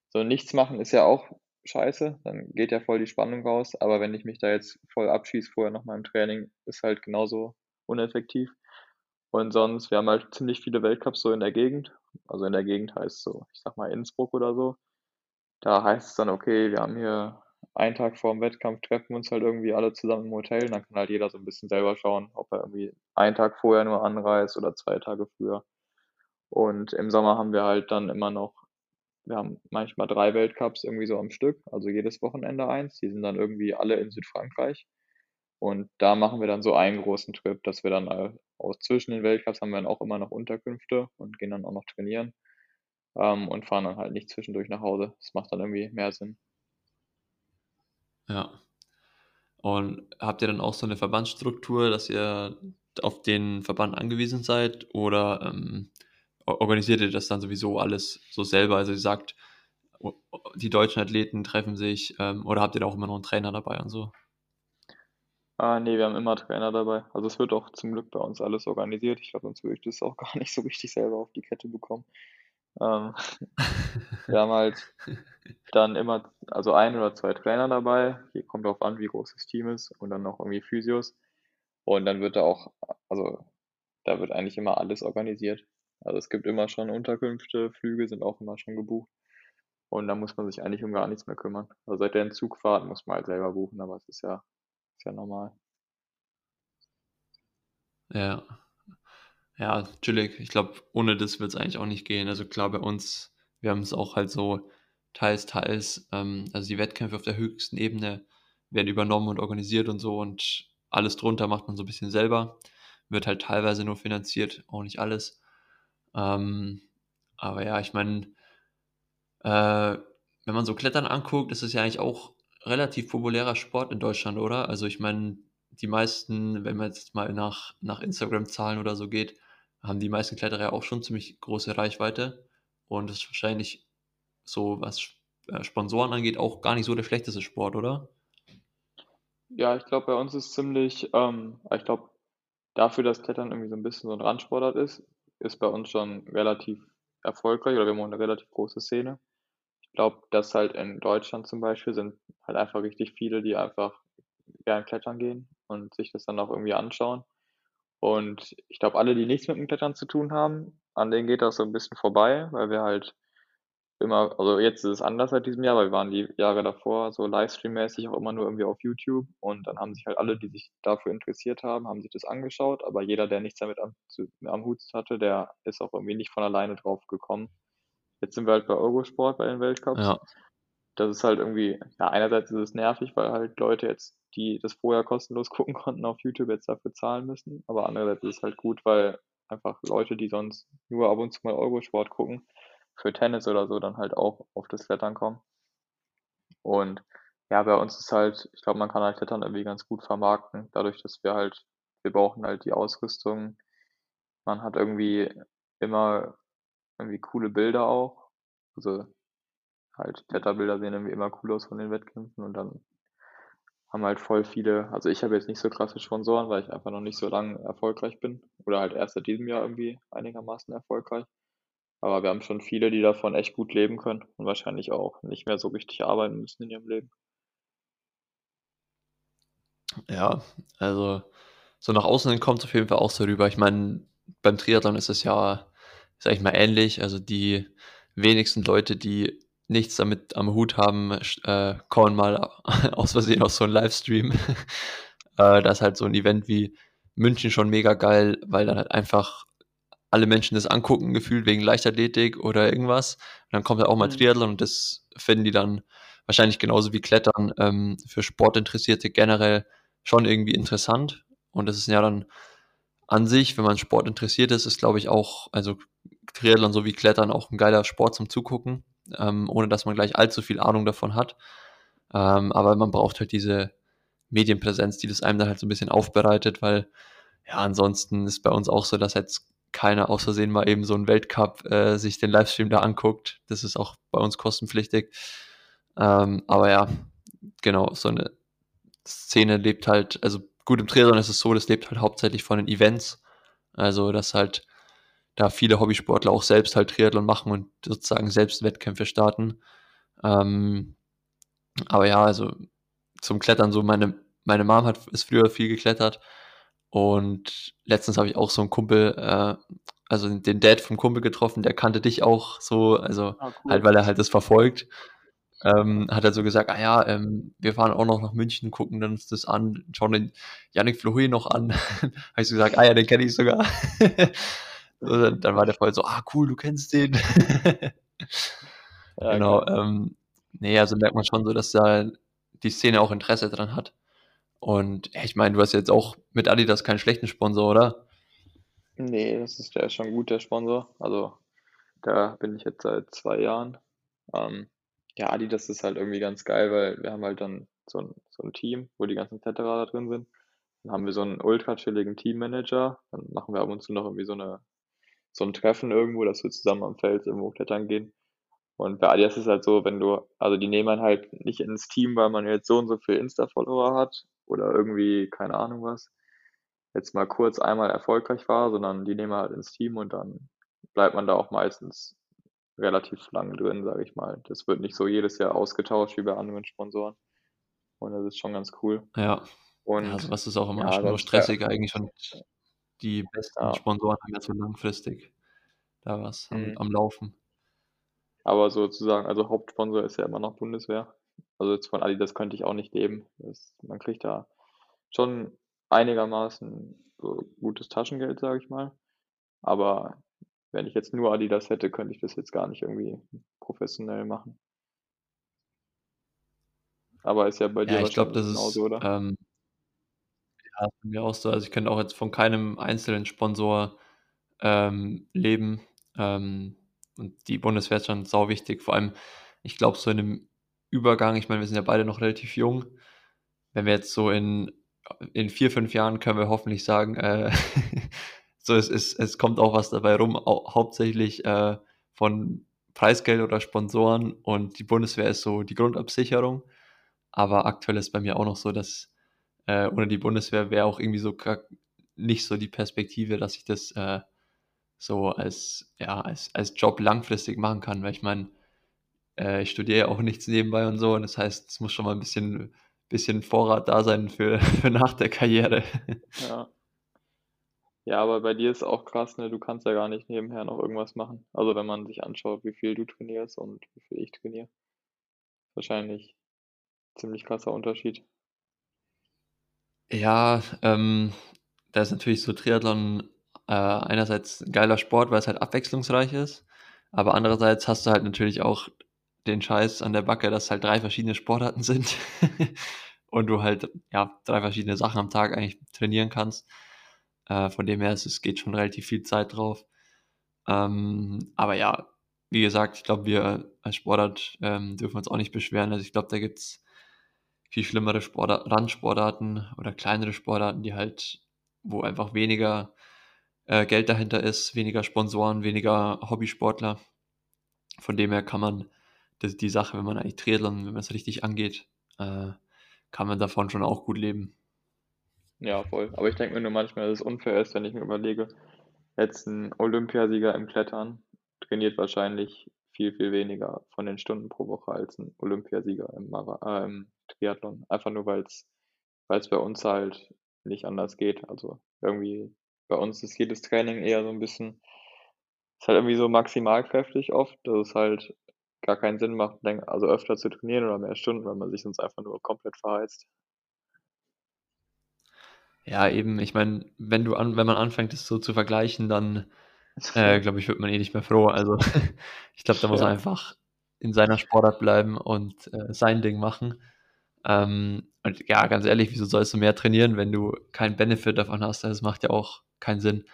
so nichts machen, ist ja auch scheiße, dann geht ja voll die Spannung raus, aber wenn ich mich da jetzt voll abschieße vorher nochmal im Training, ist halt genauso uneffektiv. Und sonst, wir haben halt ziemlich viele Weltcups so in der Gegend, also in der Gegend heißt so, ich sag mal Innsbruck oder so, da heißt es dann, okay, wir haben hier einen Tag vor dem Wettkampf, treffen uns halt irgendwie alle zusammen im Hotel und dann kann halt jeder so ein bisschen selber schauen, ob er irgendwie einen Tag vorher nur anreist oder 2 Tage früher. Und im Sommer haben wir halt dann immer noch, wir haben manchmal 3 Weltcups irgendwie so am Stück, also jedes Wochenende eins. Die sind dann irgendwie alle in Südfrankreich. Und da machen wir dann so einen großen Trip, dass wir dann aus zwischen den Weltcups haben wir dann auch immer noch Unterkünfte und gehen dann auch noch trainieren und fahren dann halt nicht zwischendurch nach Hause. Das macht dann irgendwie mehr Sinn. Ja. Und habt ihr dann auch so eine Verbandsstruktur, dass ihr auf den Verband angewiesen seid oder organisiert ihr das dann sowieso alles so selber? Also ihr sagt, die deutschen Athleten treffen sich oder habt ihr da auch immer noch einen Trainer dabei und so? Nee, wir haben immer Trainer dabei. Also es wird auch zum Glück bei uns alles organisiert. Ich glaube, sonst würde ich das auch gar nicht so richtig selber auf die Kette bekommen. Wir haben halt dann immer also 1 oder 2 Trainer dabei. Hier kommt drauf an, wie groß das Team ist und dann noch irgendwie Physios. Und dann wird da auch, also da wird eigentlich immer alles organisiert. Also es gibt immer schon Unterkünfte, Flüge sind auch immer schon gebucht und da muss man sich eigentlich um gar nichts mehr kümmern. Also seit der Zugfahrt muss man halt selber buchen, aber es ist ja normal. Ja, ja, natürlich. Ich glaube, ohne das wird es eigentlich auch nicht gehen. Also klar, bei uns, wir haben es auch halt so teils, also die Wettkämpfe auf der höchsten Ebene werden übernommen und organisiert und so und alles drunter macht man so ein bisschen selber. Wird halt teilweise nur finanziert, auch nicht alles. Aber ja, ich meine, wenn man so Klettern anguckt, ist es ja eigentlich auch relativ populärer Sport in Deutschland, oder? Also ich meine, die meisten, wenn man jetzt mal nach Instagram-Zahlen oder so geht, haben die meisten Kletterer ja auch schon ziemlich große Reichweite und das ist wahrscheinlich so, was Sponsoren angeht, auch gar nicht so der schlechteste Sport, oder? Ja, ich glaube, bei uns ist ziemlich, ich glaube, dafür, dass Klettern irgendwie so ein bisschen so ein Randsportart ist, ist bei uns schon relativ erfolgreich oder wir haben eine relativ große Szene. Ich glaube, dass halt in Deutschland zum Beispiel sind halt einfach richtig viele, die einfach gern klettern gehen und sich das dann auch irgendwie anschauen. Und ich glaube, alle, die nichts mit dem Klettern zu tun haben, an denen geht das so ein bisschen vorbei, weil wir halt immer, also jetzt ist es anders seit diesem Jahr, weil wir waren die Jahre davor so Livestream-mäßig auch immer nur irgendwie auf YouTube und dann haben sich halt alle, die sich dafür interessiert haben, haben sich das angeschaut, aber jeder, der nichts damit am Hut hatte, der ist auch irgendwie nicht von alleine drauf gekommen. Jetzt sind wir halt bei Eurosport, bei den Weltcups. Ja. Das ist halt irgendwie, ja, einerseits ist es nervig, weil halt Leute jetzt, die das vorher kostenlos gucken konnten auf YouTube, jetzt dafür zahlen müssen, aber andererseits ist es halt gut, weil einfach Leute, die sonst nur ab und zu mal Eurosport gucken, für Tennis oder so dann halt auch auf das Klettern kommen. Und ja, bei uns ist halt, ich glaube, man kann halt Klettern irgendwie ganz gut vermarkten, dadurch, dass wir brauchen halt die Ausrüstung. Man hat irgendwie immer irgendwie coole Bilder auch. Also halt Kletterbilder sehen irgendwie immer cool aus von den Wettkämpfen und dann haben halt voll viele, also ich habe jetzt nicht so krasse Sponsoren, weil ich einfach noch nicht so lange erfolgreich bin oder halt erst seit diesem Jahr irgendwie einigermaßen erfolgreich. Aber wir haben schon viele, die davon echt gut leben können und wahrscheinlich auch nicht mehr so richtig arbeiten müssen in ihrem Leben. Ja, also so nach außen hin kommt es auf jeden Fall auch so rüber. Ich meine, beim Triathlon ist es ja, sag ich mal, ähnlich. Also die wenigsten Leute, die nichts damit am Hut haben, kommen mal aus Versehen auf so einen Livestream. Da ist halt so ein Event wie München schon mega geil, weil dann halt einfach alle Menschen das angucken, gefühlt wegen Leichtathletik oder irgendwas. Und dann kommt ja halt auch mal Triathlon und das finden die dann wahrscheinlich genauso wie Klettern für Sportinteressierte generell schon irgendwie interessant. Und das ist ja dann an sich, wenn man Sport interessiert ist, ist glaube ich auch, also Triathlon so wie Klettern auch ein geiler Sport zum Zugucken, ohne dass man gleich allzu viel Ahnung davon hat. Aber man braucht halt diese Medienpräsenz, die das einem dann halt so ein bisschen aufbereitet, weil ja ansonsten ist bei uns auch so, dass jetzt keiner aus Versehen mal eben so einen Weltcup sich den Livestream da anguckt. Das ist auch bei uns kostenpflichtig. Aber ja, genau, so eine Szene lebt halt, also gut, im Triathlon ist es so, das lebt halt hauptsächlich von den Events. Also, dass halt da viele Hobbysportler auch selbst halt Triathlon machen und sozusagen selbst Wettkämpfe starten. Aber ja, also zum Klettern so, meine Mom ist früher viel geklettert. Und letztens habe ich auch so einen Kumpel, also den Dad vom Kumpel getroffen, der kannte dich auch so, also cool. Halt, weil er halt das verfolgt, hat er so gesagt, wir fahren auch noch nach München, gucken dann uns das an, schauen den Yannick Flohé noch an, habe ich so gesagt, den kenne ich sogar. So, dann war der voll so, cool, du kennst den. Ja, genau, okay. Also merkt man schon so, dass da die Szene auch Interesse dran hat. Und ich meine, du hast jetzt auch mit Adidas keinen schlechten Sponsor, oder? Nee, der ist schon gut, der Sponsor. Also da bin ich jetzt seit 2 Jahren. Adidas ist halt irgendwie ganz geil, weil wir haben halt dann so ein Team, wo die ganzen Kletterer da drin sind. Dann haben wir so einen ultra chilligen Teammanager. Dann machen wir ab und zu noch irgendwie so ein Treffen irgendwo, dass wir zusammen am Fels irgendwo klettern gehen. Und bei Adidas ist es halt so, die nehmen man halt nicht ins Team, weil man jetzt so und so viel Insta-Follower hat. Oder irgendwie, keine Ahnung was, jetzt mal kurz einmal erfolgreich war, sondern die nehmen halt ins Team und dann bleibt man da auch meistens relativ lange drin, sage ich mal. Das wird nicht so jedes Jahr ausgetauscht wie bei anderen Sponsoren. Und das ist schon ganz cool. Ja, und sowas ist auch immer schon stressig eigentlich. Und die besten Sponsoren haben ja so langfristig da was am Laufen. Aber sozusagen, also Hauptsponsor ist ja immer noch Bundeswehr. Also jetzt von Adidas könnte ich auch nicht leben. Man kriegt da schon einigermaßen so gutes Taschengeld, sage ich mal. Aber wenn ich jetzt nur Adidas hätte, könnte ich das jetzt gar nicht irgendwie professionell machen. Aber ist ja bei dir wahrscheinlich genauso, oder? Ja, bei mir auch so. Also ich könnte auch jetzt von keinem einzelnen Sponsor leben. Und die Bundeswehr ist schon sau wichtig. Vor allem, ich glaube, so in einem Übergang, ich meine, wir sind ja beide noch relativ jung. Wenn wir jetzt so in 4-5 Jahren können wir hoffentlich sagen, so es kommt auch was dabei rum, hauptsächlich von Preisgeld oder Sponsoren und die Bundeswehr ist so die Grundabsicherung. Aber aktuell ist bei mir auch noch so, dass ohne die Bundeswehr wäre auch irgendwie so nicht so die Perspektive, dass ich das so als Job langfristig machen kann, weil ich meine, ich studiere ja auch nichts nebenbei und so, und das heißt, es muss schon mal ein bisschen Vorrat da sein für nach der Karriere. Ja. Ja, aber bei dir ist auch krass, ne? Du kannst ja gar nicht nebenher noch irgendwas machen. Also wenn man sich anschaut, wie viel du trainierst und wie viel ich trainiere. Wahrscheinlich ziemlich krasser Unterschied. Ja, da ist natürlich so Triathlon einerseits ein geiler Sport, weil es halt abwechslungsreich ist, aber andererseits hast du halt natürlich auch den Scheiß an der Backe, dass halt 3 verschiedene Sportarten sind und du halt ja 3 verschiedene Sachen am Tag eigentlich trainieren kannst. Von dem her, geht schon relativ viel Zeit drauf. Aber ja, wie gesagt, ich glaube, wir als Sportart dürfen uns auch nicht beschweren. Also ich glaube, da gibt es viel schlimmere Randsportarten oder kleinere Sportarten, die halt, wo einfach weniger Geld dahinter ist, weniger Sponsoren, weniger Hobbysportler. Von dem her kann man die Sache, wenn man eigentlich Triathlon, wenn man es richtig angeht, kann man davon schon auch gut leben. Ja, voll. Aber ich denke mir nur manchmal, dass es unfair ist, wenn ich mir überlege, jetzt ein Olympiasieger im Klettern trainiert wahrscheinlich viel, viel weniger von den Stunden pro Woche als ein Olympiasieger im Triathlon. Einfach nur, weil es bei uns halt nicht anders geht. Also irgendwie bei uns ist jedes Training eher so ein bisschen, ist halt irgendwie so maximalkräftig oft, dass es halt gar keinen Sinn macht, also öfter zu trainieren oder mehr Stunden, weil man sich sonst einfach nur komplett verheizt. Ja, eben, ich meine, wenn man anfängt, das so zu vergleichen, dann glaube ich, wird man nicht mehr froh. Also ich glaube, da muss man einfach in seiner Sportart bleiben und sein Ding machen. Und ja, ganz ehrlich, wieso sollst du mehr trainieren, wenn du keinen Benefit davon hast? Das macht ja auch keinen Sinn.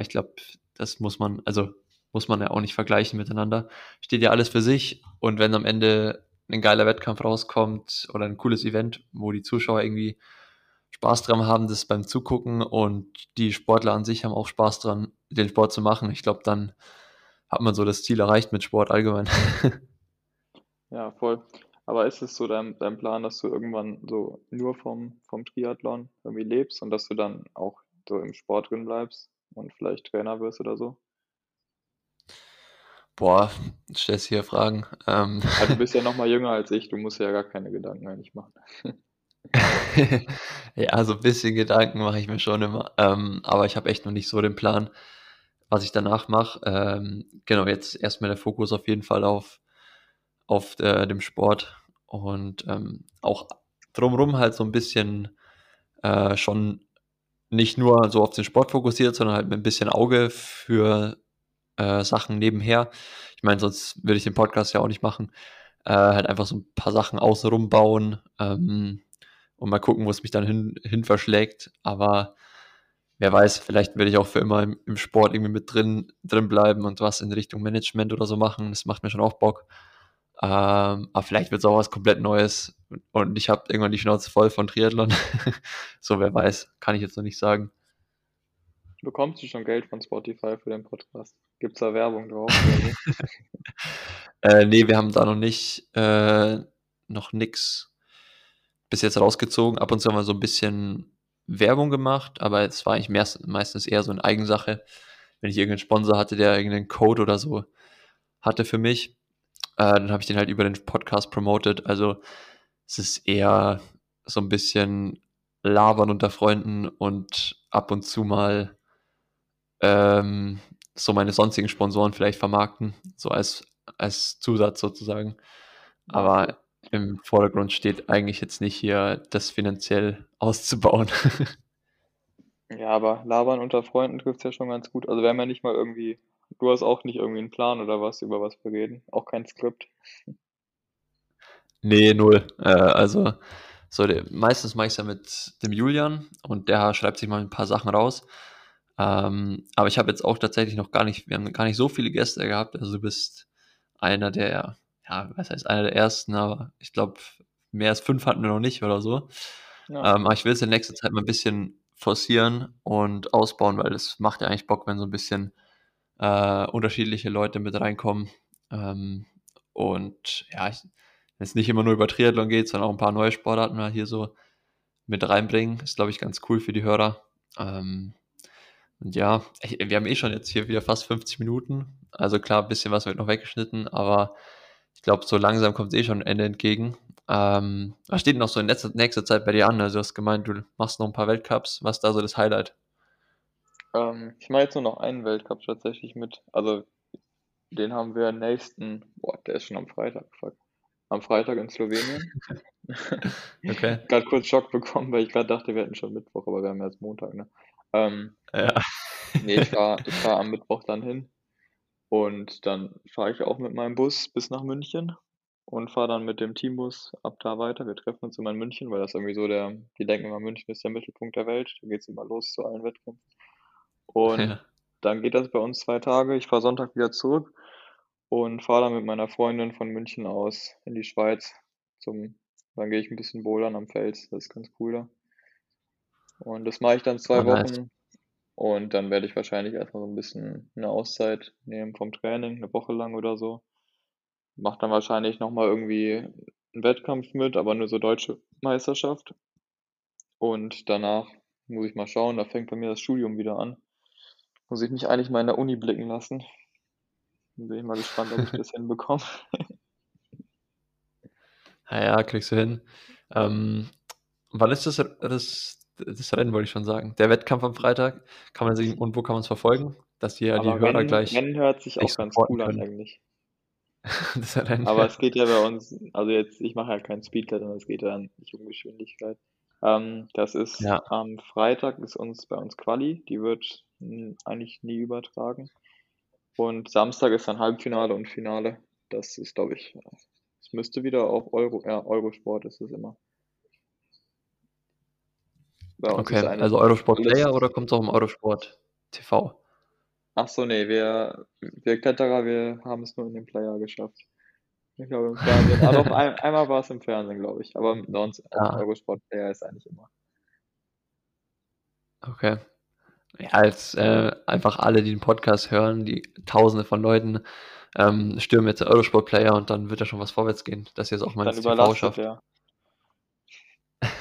Ich glaube, das muss man ja auch nicht vergleichen miteinander. Steht ja alles für sich, und wenn am Ende ein geiler Wettkampf rauskommt oder ein cooles Event, wo die Zuschauer irgendwie Spaß dran haben, das beim Zugucken, und die Sportler an sich haben auch Spaß dran, den Sport zu machen. Ich glaube, dann hat man so das Ziel erreicht mit Sport allgemein. Ja, voll. Aber ist es so dein Plan, dass du irgendwann so nur vom Triathlon irgendwie lebst und dass du dann auch so im Sport drin bleibst und vielleicht Trainer wirst oder so? Boah, stellst hier Fragen. Du bist ja noch mal jünger als ich, du musst ja gar keine Gedanken eigentlich machen. Ja, so ein bisschen Gedanken mache ich mir schon immer, aber ich habe echt noch nicht so den Plan, was ich danach mache. Genau, jetzt erstmal der Fokus auf jeden Fall auf dem Sport und auch drumherum halt so ein bisschen schon nicht nur so auf den Sport fokussiert, sondern halt mit ein bisschen Auge für Sachen nebenher. Ich meine, sonst würde ich den Podcast ja auch nicht machen. Halt einfach so ein paar Sachen außenrum bauen, und mal gucken, wo es mich dann hin verschlägt. Aber wer weiß, vielleicht werde ich auch für immer im Sport irgendwie mit drin bleiben und was in Richtung Management oder so machen. Das macht mir schon auch Bock. Aber vielleicht wird es auch was komplett Neues und ich habe irgendwann die Schnauze voll von Triathlon. So, wer weiß, kann ich jetzt noch nicht sagen. Bekommst du schon Geld von Spotify für den Podcast? Gibt es da Werbung drauf? Nee, wir haben da noch nichts bis jetzt rausgezogen. Ab und zu haben wir so ein bisschen Werbung gemacht, aber es war eigentlich meistens eher so eine Eigensache. Wenn ich irgendeinen Sponsor hatte, der irgendeinen Code oder so hatte für mich, dann habe ich den halt über den Podcast promotet. Also es ist eher so ein bisschen labern unter Freunden und ab und zu mal so meine sonstigen Sponsoren vielleicht vermarkten, so als Zusatz sozusagen. Aber im Vordergrund steht eigentlich jetzt nicht hier, das finanziell auszubauen. Ja, aber labern unter Freunden trifft es ja schon ganz gut. Also wir haben ja nicht mal irgendwie, du hast auch nicht irgendwie einen Plan oder was, über was wir reden. Auch kein Skript. Nee, null. Also so, meistens mache ich es ja mit dem Julian und der schreibt sich mal ein paar Sachen raus. Aber ich habe jetzt auch tatsächlich wir haben gar nicht so viele Gäste gehabt. Also du bist einer der... Ja, was heißt einer der ersten, aber ich glaube, mehr als 5 hatten wir noch nicht oder so. Ja. Aber ich will es in nächster Zeit mal ein bisschen forcieren und ausbauen, weil das macht ja eigentlich Bock, wenn so ein bisschen unterschiedliche Leute mit reinkommen. Und ja, wenn es nicht immer nur über Triathlon geht, sondern auch ein paar neue Sportarten mal hier so mit reinbringen. Ist, glaube ich, ganz cool für die Hörer. Und ja, wir haben eh schon jetzt hier wieder fast 50 Minuten. Also klar, ein bisschen was wird noch weggeschnitten, aber ich glaube, so langsam kommt es eh schon ein Ende entgegen. Was steht denn noch so in nächster Zeit bei dir an? Also du hast gemeint, du machst noch ein paar Weltcups. Was ist da so das Highlight? Ich mache jetzt nur noch einen Weltcup tatsächlich mit. Also den haben wir der ist schon am Freitag, fuck. Am Freitag in Slowenien. Okay. Gerade kurz Schock bekommen, weil ich gerade dachte, wir hätten schon Mittwoch, aber wir haben jetzt Montag, ne? Ja. Nee, ich fahr am Mittwoch dann hin und dann fahre ich auch mit meinem Bus bis nach München und fahre dann mit dem Teambus ab da weiter. Wir treffen uns immer in München, weil das irgendwie so die denken immer, München ist der Mittelpunkt der Welt, da geht's immer los zu allen Wettkämpfen. Und dann geht das bei uns 2 Tage. Ich fahre Sonntag wieder zurück und fahre dann mit meiner Freundin von München aus in die Schweiz. Dann gehe ich ein bisschen bouldern am Fels, das ist ganz cool da. Und das mache ich dann 2 Wochen. Und dann werde ich wahrscheinlich erstmal so ein bisschen eine Auszeit nehmen vom Training, eine Woche lang oder so. Mache dann wahrscheinlich nochmal irgendwie einen Wettkampf mit, aber nur so deutsche Meisterschaft. Und danach muss ich mal schauen, da fängt bei mir das Studium wieder an. Muss ich mich eigentlich mal in der Uni blicken lassen. Bin ich mal gespannt, ob ich das hinbekomme. Naja, kriegst du hin. Wann ist das Rennen, wollte ich schon sagen. Der Wettkampf am Freitag, kann man sehen und wo kann man es verfolgen? Dass hier die Hörer gleich... Rennen hört sich auch ganz cool an eigentlich. Das Rennen, aber es geht ja bei uns, also jetzt, ich mache ja keinen Speedlet, sondern es geht ja an die Junggeschwindigkeit. Das ist am Freitag ist bei uns Quali, die wird eigentlich nie übertragen. Und Samstag ist dann Halbfinale und Finale. Das ist, glaube ich, es müsste wieder auf Eurosport ist es immer. Okay, also Eurosport Player oder kommt es auch im Eurosport TV? Achso, nee, wir Kletterer, wir haben es nur in den Player geschafft. Ich glaube im Fernsehen. Aber einmal war es im Fernsehen, glaube ich. Aber sonst Eurosport Player ist eigentlich immer. Okay. Ja, als einfach alle, die den Podcast hören, die Tausende von Leuten stürmen jetzt Eurosport Player und dann wird da schon was vorwärts gehen, dass ihr es auch mal ins TV schafft.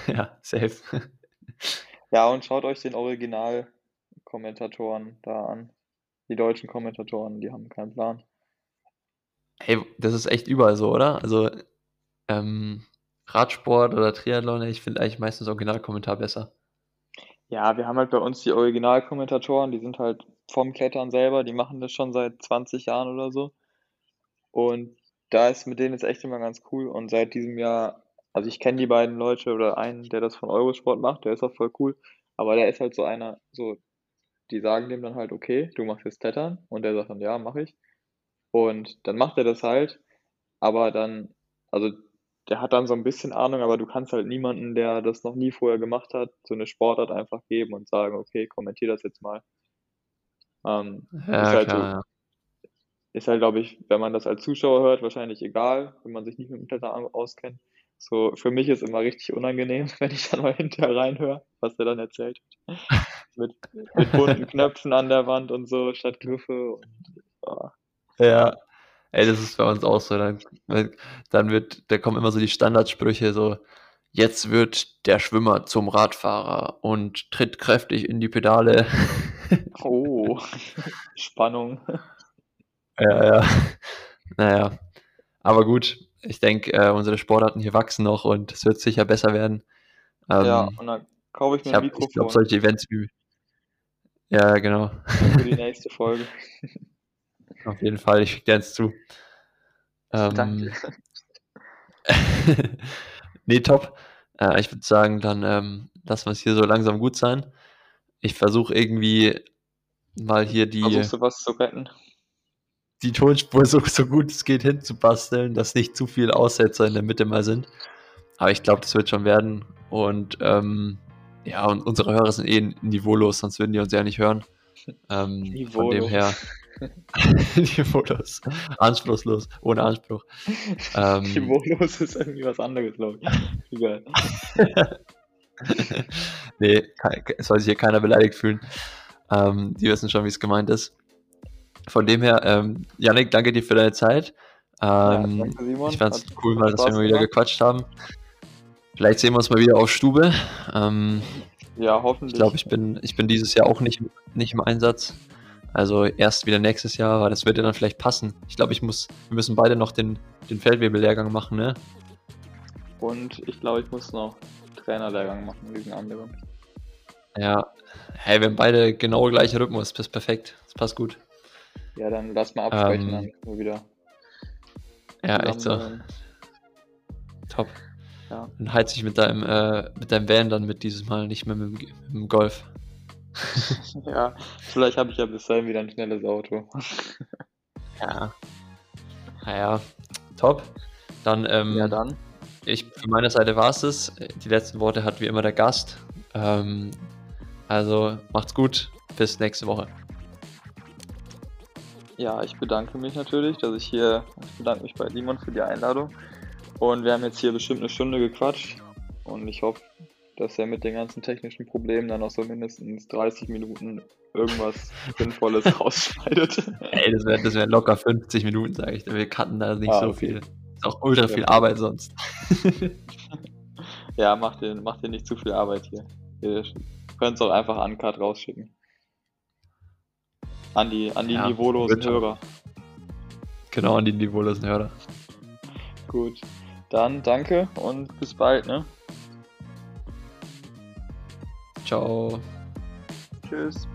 Ja, safe. Ja, und schaut euch den Original-Kommentatoren da an. Die deutschen Kommentatoren, die haben keinen Plan. Hey, das ist echt überall so, oder? Also Radsport oder Triathlon, ich finde eigentlich meistens Originalkommentar besser. Ja, wir haben halt bei uns die Originalkommentatoren, die sind halt vom Klettern selber, die machen das schon seit 20 Jahren oder so. Und da ist mit denen ist echt immer ganz cool. Und seit diesem Jahr, also ich kenne die beiden Leute oder einen, der das von Eurosport macht, der ist auch voll cool, aber der ist halt so einer, so, die sagen dem dann halt, okay, du machst jetzt Klettern und der sagt dann, ja, mach ich. Und dann macht er das halt, aber dann, also der hat dann so ein bisschen Ahnung, aber du kannst halt niemanden, der das noch nie vorher gemacht hat, so eine Sportart einfach geben und sagen, okay, kommentier das jetzt mal. Ist halt, glaube ich, wenn man das als Zuschauer hört, wahrscheinlich egal, wenn man sich nicht mit dem Klettern auskennt. So, für mich ist immer richtig unangenehm, wenn ich dann mal hinterher reinhöre, was der dann erzählt hat. mit bunten Knöpfen an der Wand und so, statt Griffe. Ja, ey, das ist bei uns auch so. Da kommen immer so die Standardsprüche, so, jetzt wird der Schwimmer zum Radfahrer und tritt kräftig in die Pedale. Oh, Spannung. Ja, naja, aber gut. Ich denke, unsere Sportarten hier wachsen noch und es wird sicher besser werden. Und dann kaufe ich mir ein Mikrofon. Ich glaube, solche Events wie... Ja, genau. Für die nächste Folge. Auf jeden Fall, ich schicke dir eins zu. Danke. Nee, top. Ich würde sagen, dann lassen wir es hier so langsam gut sein. Ich versuche irgendwie mal hier die... Versuchst du was zu retten? Die Tonspur so gut es geht hinzubasteln, dass nicht zu viele Aussetzer in der Mitte mal sind. Aber ich glaube, das wird schon werden. Und und unsere Hörer sind eh niveaulos, sonst würden die uns ja nicht hören. Von dem her niveaulos. Anspruchslos, ohne Anspruch. Niveaulos ist irgendwie was anderes, glaube ich. Egal. Nee, es soll sich hier keiner beleidigt fühlen. Die wissen schon, wie es gemeint ist. Von dem her, Yannick, danke dir für deine Zeit. Danke, Simon. Ich fand's cool, dass wir mal wieder gequatscht haben. Vielleicht sehen wir uns mal wieder auf Stube. Ja, hoffentlich. Ich glaube, ich bin dieses Jahr auch nicht im Einsatz. Also erst wieder nächstes Jahr, aber das wird ja dann vielleicht passen. Ich glaube, wir müssen beide noch den Feldwebel-Lehrgang machen, ne? Und ich glaube, ich muss noch Trainerlehrgang machen wegen anderem. Ja, hey, wir haben beide genau gleichen Rhythmus, das ist perfekt, das passt gut. Ja, dann lass mal absprechen, dann nur wieder. Ja, zusammen, echt so. Top. Ja. Dann heiz ich mit deinem Van dann mit dieses Mal, nicht mehr mit dem Golf. Ja, vielleicht habe ich ja bis dahin wieder ein schnelles Auto. Ja. Naja, top. Dann, dann. Von meiner Seite war es das. Die letzten Worte hat wie immer der Gast. Also macht's gut. Bis nächste Woche. Ja, ich bedanke mich natürlich, ich bedanke mich bei Simon für die Einladung. Und wir haben jetzt hier bestimmt eine Stunde gequatscht. Und ich hoffe, dass er mit den ganzen technischen Problemen dann auch so mindestens 30 Minuten irgendwas Sinnvolles rausschneidet. Ey, das wär locker 50 Minuten, sage ich. Wir cutten da nicht so okay. Viel. Ist auch ultra viel Arbeit sonst. Ja, mach dir nicht zu viel Arbeit hier. Ihr könnt es auch einfach an Card rausschicken. An die niveaulosen Hörer. Genau, an die niveaulosen Hörer. Gut, dann danke und bis bald, ne? Ciao. Tschüss.